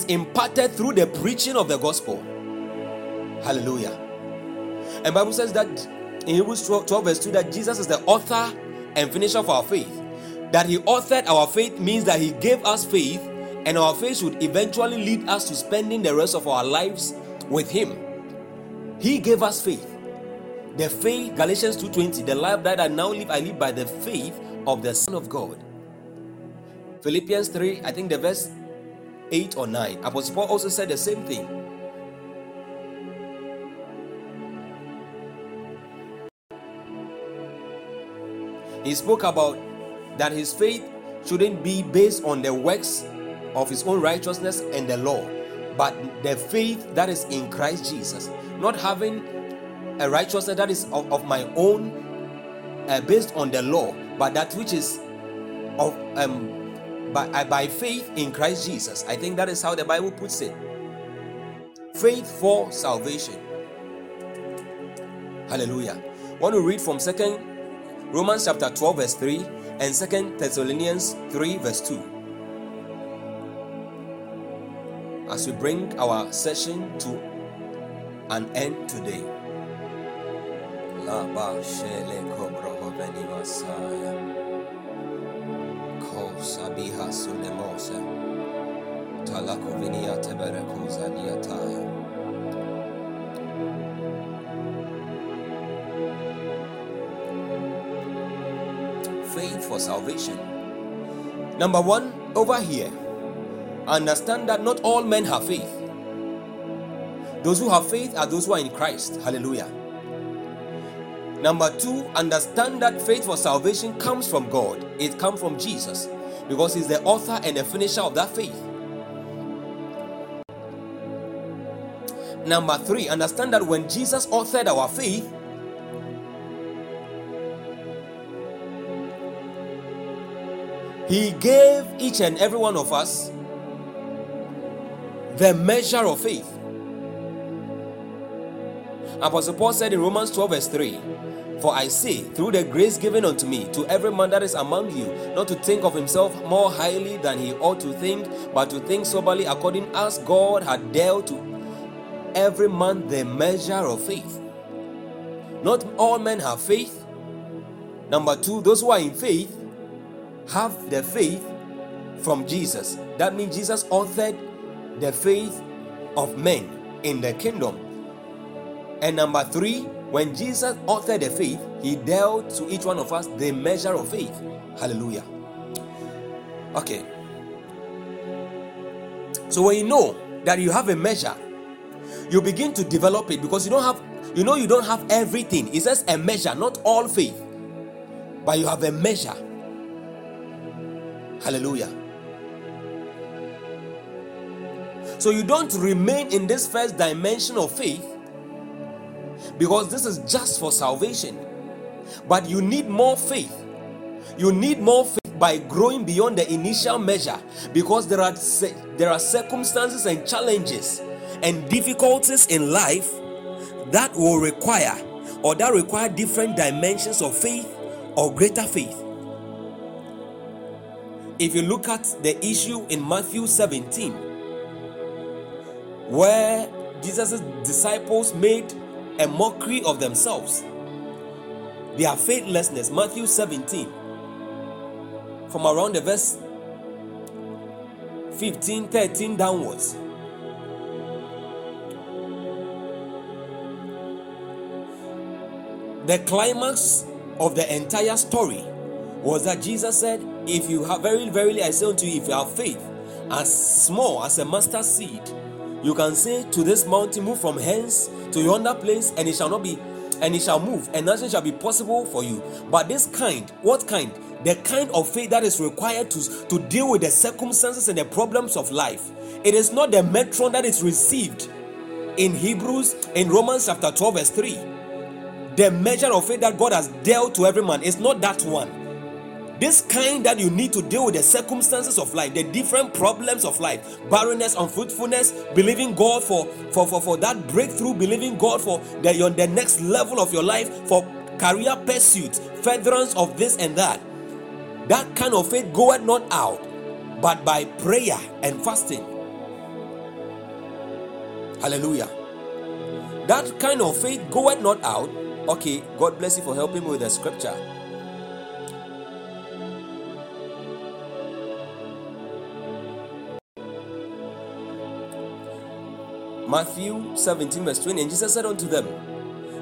imparted through the preaching of the gospel. Hallelujah. And Bible says that in Hebrews 12 verse 2 that Jesus is the author and finisher of our faith. That He authored our faith means that He gave us faith, and our faith should eventually lead us to spending the rest of our lives with Him. He gave us faith. The faith, Galatians 2:20, the life that I now live, I live by the faith of the Son of God. Philippians 3, I think the verse 8 or 9. Apostle Paul also said the same thing. He spoke about that his faith shouldn't be based on the works of his own righteousness and the law, but the faith that is in Christ Jesus. Not having a righteousness that is of my own based on the law, but that which is of by faith in Christ Jesus. I think that is how the Bible puts it. Faith for salvation. Hallelujah. I want to read from 2 Romans chapter 12 verse 3 and 2 Thessalonians 3 verse 2 as we bring our session to an end today. Faith for salvation. Number one, over here, understand that not all men have faith. Those who have faith are those who are in Christ. Hallelujah. Number two, understand that faith for salvation comes from God. It comes from Jesus, because He's the author and the finisher of that faith. Number three, understand that when Jesus authored our faith, He gave each and every one of us the measure of faith. Apostle Paul said in Romans 12 verse 3, "For I say, through the grace given unto me, to every man that is among you, not to think of himself more highly than he ought to think, but to think soberly, according as God had dealt to every man the measure of faith." Not all men have faith. Number two, those who are in faith have the faith from Jesus. That means Jesus authored the faith of men in the kingdom. And number three, when Jesus authored the faith, He dealt to each one of us the measure of faith. Hallelujah. Okay. So when you know that you have a measure, you begin to develop it, because you don't have everything. It says a measure, not all faith, but you have a measure. Hallelujah. So you don't remain in this first dimension of faith, because this is just for salvation. But you need more faith. You need more faith by growing beyond the initial measure, because there are circumstances and challenges and difficulties in life that will require, or that require, different dimensions of faith or greater faith. If you look at the issue in Matthew 17, where Jesus' disciples made a mockery of themselves, their faithlessness, Matthew 17, from around the verse 15, 13 downwards. The climax of the entire story was that Jesus said, if you have, verily, verily, I say unto you, if you have faith as small as a mustard seed, you can say to this mountain, move from hence to yonder place, and it shall not be, and it shall move, and nothing shall be possible for you. But this kind, what kind? The kind of faith that is required to deal with the circumstances and the problems of life. It is not the metron that is received in Hebrews, in Romans chapter 12 verse 3. The measure of faith that God has dealt to every man is not that one. This kind that you need to deal with the circumstances of life, the different problems of life, barrenness, unfruitfulness, believing God for that breakthrough, believing God for the next level of your life, for career pursuits, furtherance of this and that. That kind of faith goeth not out, but by prayer and fasting. Hallelujah. That kind of faith goeth not out. Okay, God bless you for helping me with the scripture. Matthew 17 verse 20, and Jesus said unto them,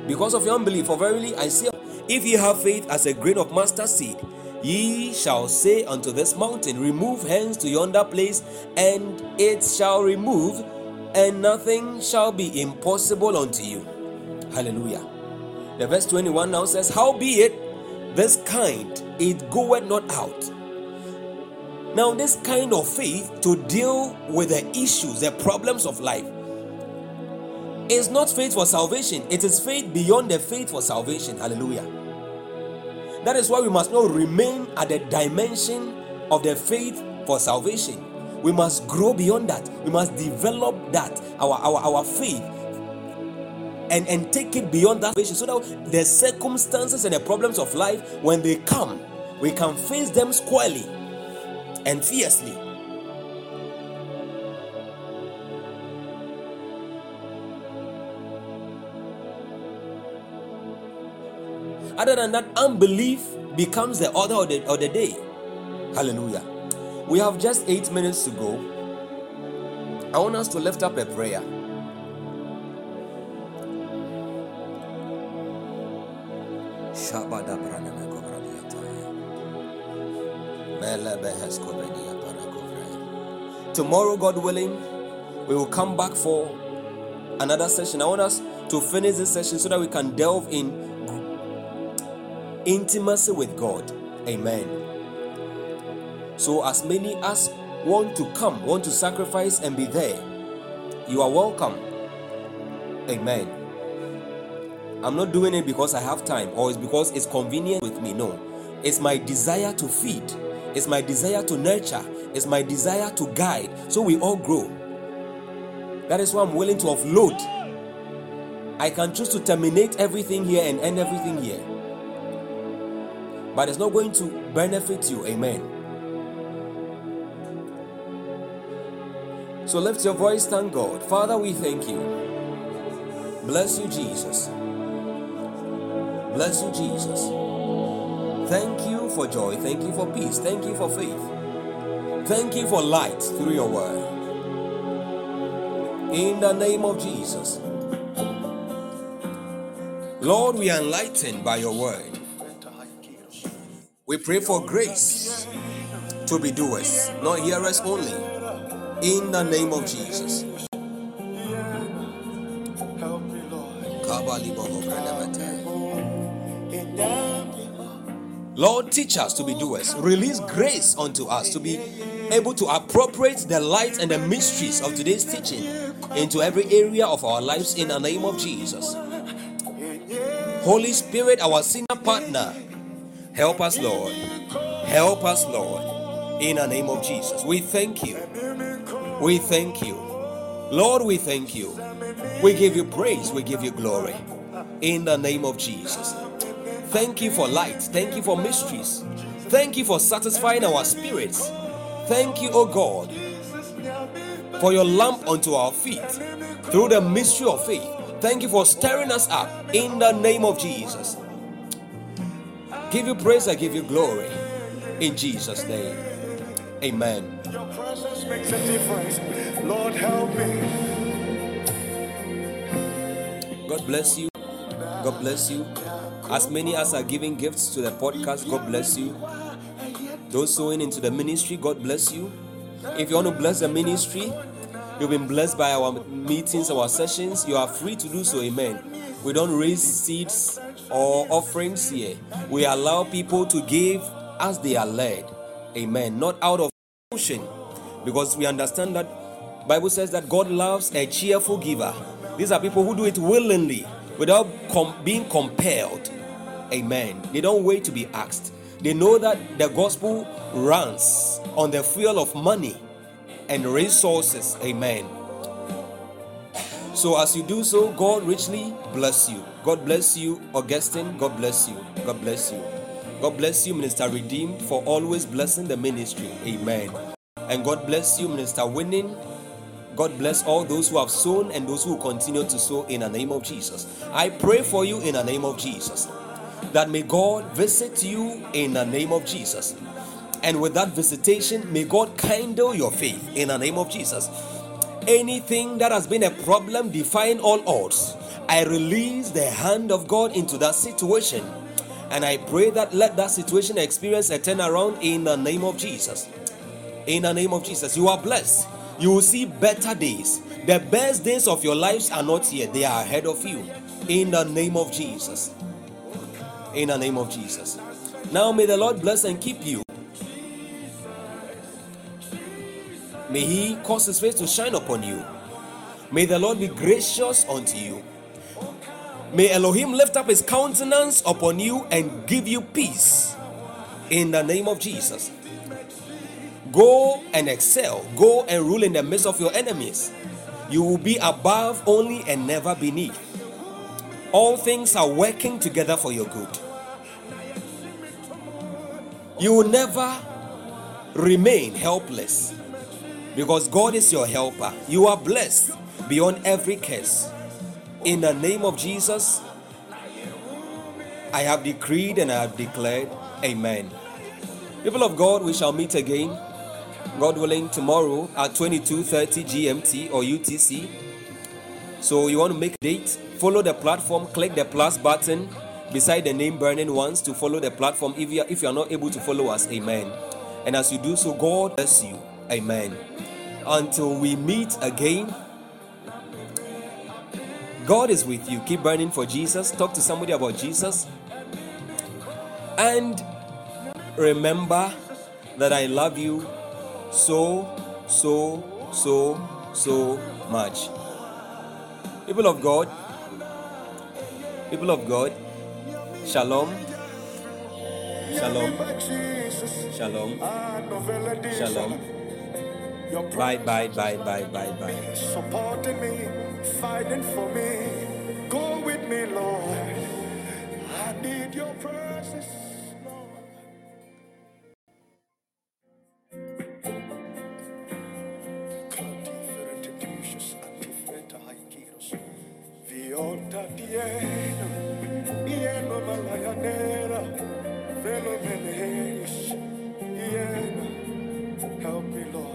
because of your unbelief, for verily I say, if ye have faith as a grain of mustard seed, ye shall say unto this mountain, remove hence to yonder place, and it shall remove, and nothing shall be impossible unto you. Hallelujah. The verse 21 now says, howbeit this kind, it goeth not out. Now this kind of faith to deal with the issues, the problems of life, is not faith for salvation. It is faith beyond the faith for salvation. Hallelujah. That is why we must not remain at the dimension of the faith for salvation. We must grow beyond that. We must develop that, our faith, and take it beyond that, so that the circumstances and the problems of life, when they come, we can face them squarely and fiercely. Other than that, unbelief becomes the order of the day. Hallelujah. We have just 8 minutes to go. I want us to lift up a prayer. Tomorrow, God willing, we will come back for another session. I want us to finish this session so that we can delve in intimacy with God. Amen. So as many as want to come, want to sacrifice and be there, you are welcome. Amen. I'm not doing it because I have time, or it's because it's convenient with me. No, it's my desire to feed, it's my desire to nurture, it's my desire to guide, so we all grow. That is why I'm willing to offload. I can choose to terminate everything here and end everything here, but it's not going to benefit you. Amen. So lift your voice, thank God. Father, we thank you. Bless you, Jesus. Bless you, Jesus. Thank you for joy. Thank you for peace. Thank you for faith. Thank you for light through your word. In the name of Jesus. Lord, we are enlightened by your word. We pray for grace to be doers, not hearers only, in the name of Jesus. Lord, teach us to be doers. Release grace unto us to be able to appropriate the light and the mysteries of today's teaching into every area of our lives in the name of Jesus. Holy Spirit, our senior partner, help us, Lord. Help us, Lord, in the name of Jesus. We thank you. We thank you. Lord, we thank you. We give you praise. We give you glory. In the name of Jesus. Thank you for light. Thank you for mysteries. Thank you for satisfying our spirits. Thank you, O God, for your lamp unto our feet through the mystery of faith. Thank you for stirring us up in the name of Jesus. Give you praise. I give you glory in Jesus' name. Amen. Your presence makes a difference. Lord, help me. God bless you. God bless you. As many as are giving gifts to the podcast, God bless you. Those sowing into the ministry, God bless you. If you want to bless the ministry, you've been blessed by our meetings, our sessions, you are free to do so. Amen. We don't raise seeds or offerings here. We allow people to give as they are led. Amen. Not out of emotion, because we understand that the Bible says that God loves a cheerful giver. These are people who do it willingly, without being compelled. Amen. They don't wait to be asked. They know that the gospel runs on the fuel of money and resources. Amen. So as you do so, God richly bless you. God bless you, Augustine. God bless you. God bless you. God bless you, Minister Redeemed, for always blessing the ministry. Amen. And God bless you, Minister Winning. God bless all those who have sown and those who continue to sow in the name of Jesus. I pray for you in the name of Jesus, that may God visit you in the name of Jesus. And with that visitation, may God kindle your faith in the name of Jesus. Anything that has been a problem, defying all odds, I release the hand of God into that situation. And I pray that let that situation experience a turnaround in the name of Jesus. In the name of Jesus, you are blessed. You will see better days. The best days of your lives are not here. They are ahead of you. In the name of Jesus. In the name of Jesus. Now may the Lord bless and keep you. May He cause His face to shine upon you. May the Lord be gracious unto you. May Elohim lift up His countenance upon you and give you peace. In the name of Jesus. Go and excel. Go and rule in the midst of your enemies. You will be above only and never beneath. All things are working together for your good. You will never remain helpless, because God is your helper. You are blessed beyond every curse. In the name of Jesus, I have decreed and I have declared. Amen. People of God, we shall meet again, God willing, tomorrow at 22:30 GMT or UTC. So you want to make a date, follow the platform, click the plus button beside the name burning once to follow the platform if you are not able to follow us. Amen. And as you do so, God bless you. Amen. Until we meet again, God is with you. Keep burning for Jesus. Talk to somebody about Jesus. And remember that I love you so much. People of God, shalom, shalom, shalom, shalom. Bye. Supporting me, fighting for me, go with me, Lord. I need your presence. Help me, Lord, come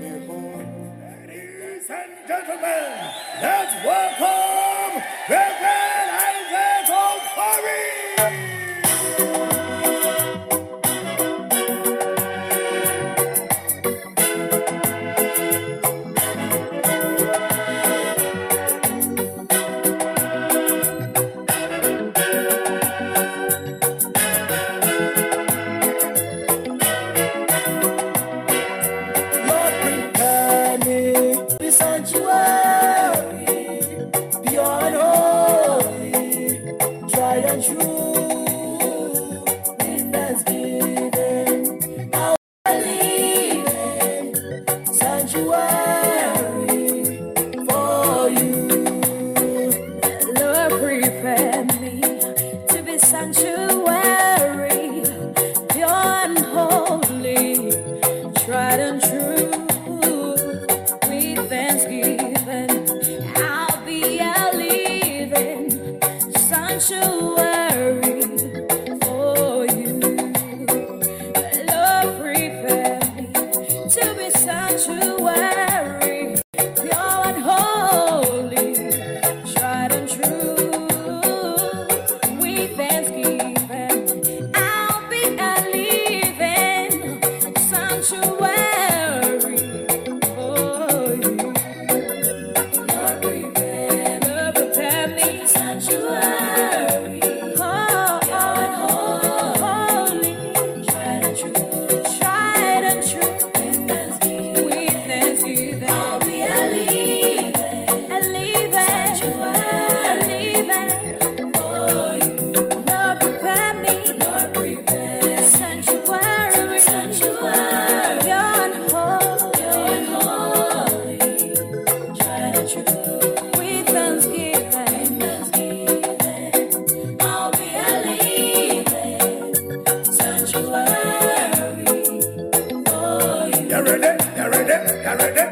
me home. Ladies and gentlemen, let's welcome the Grand Isaac O'Curry. Ready?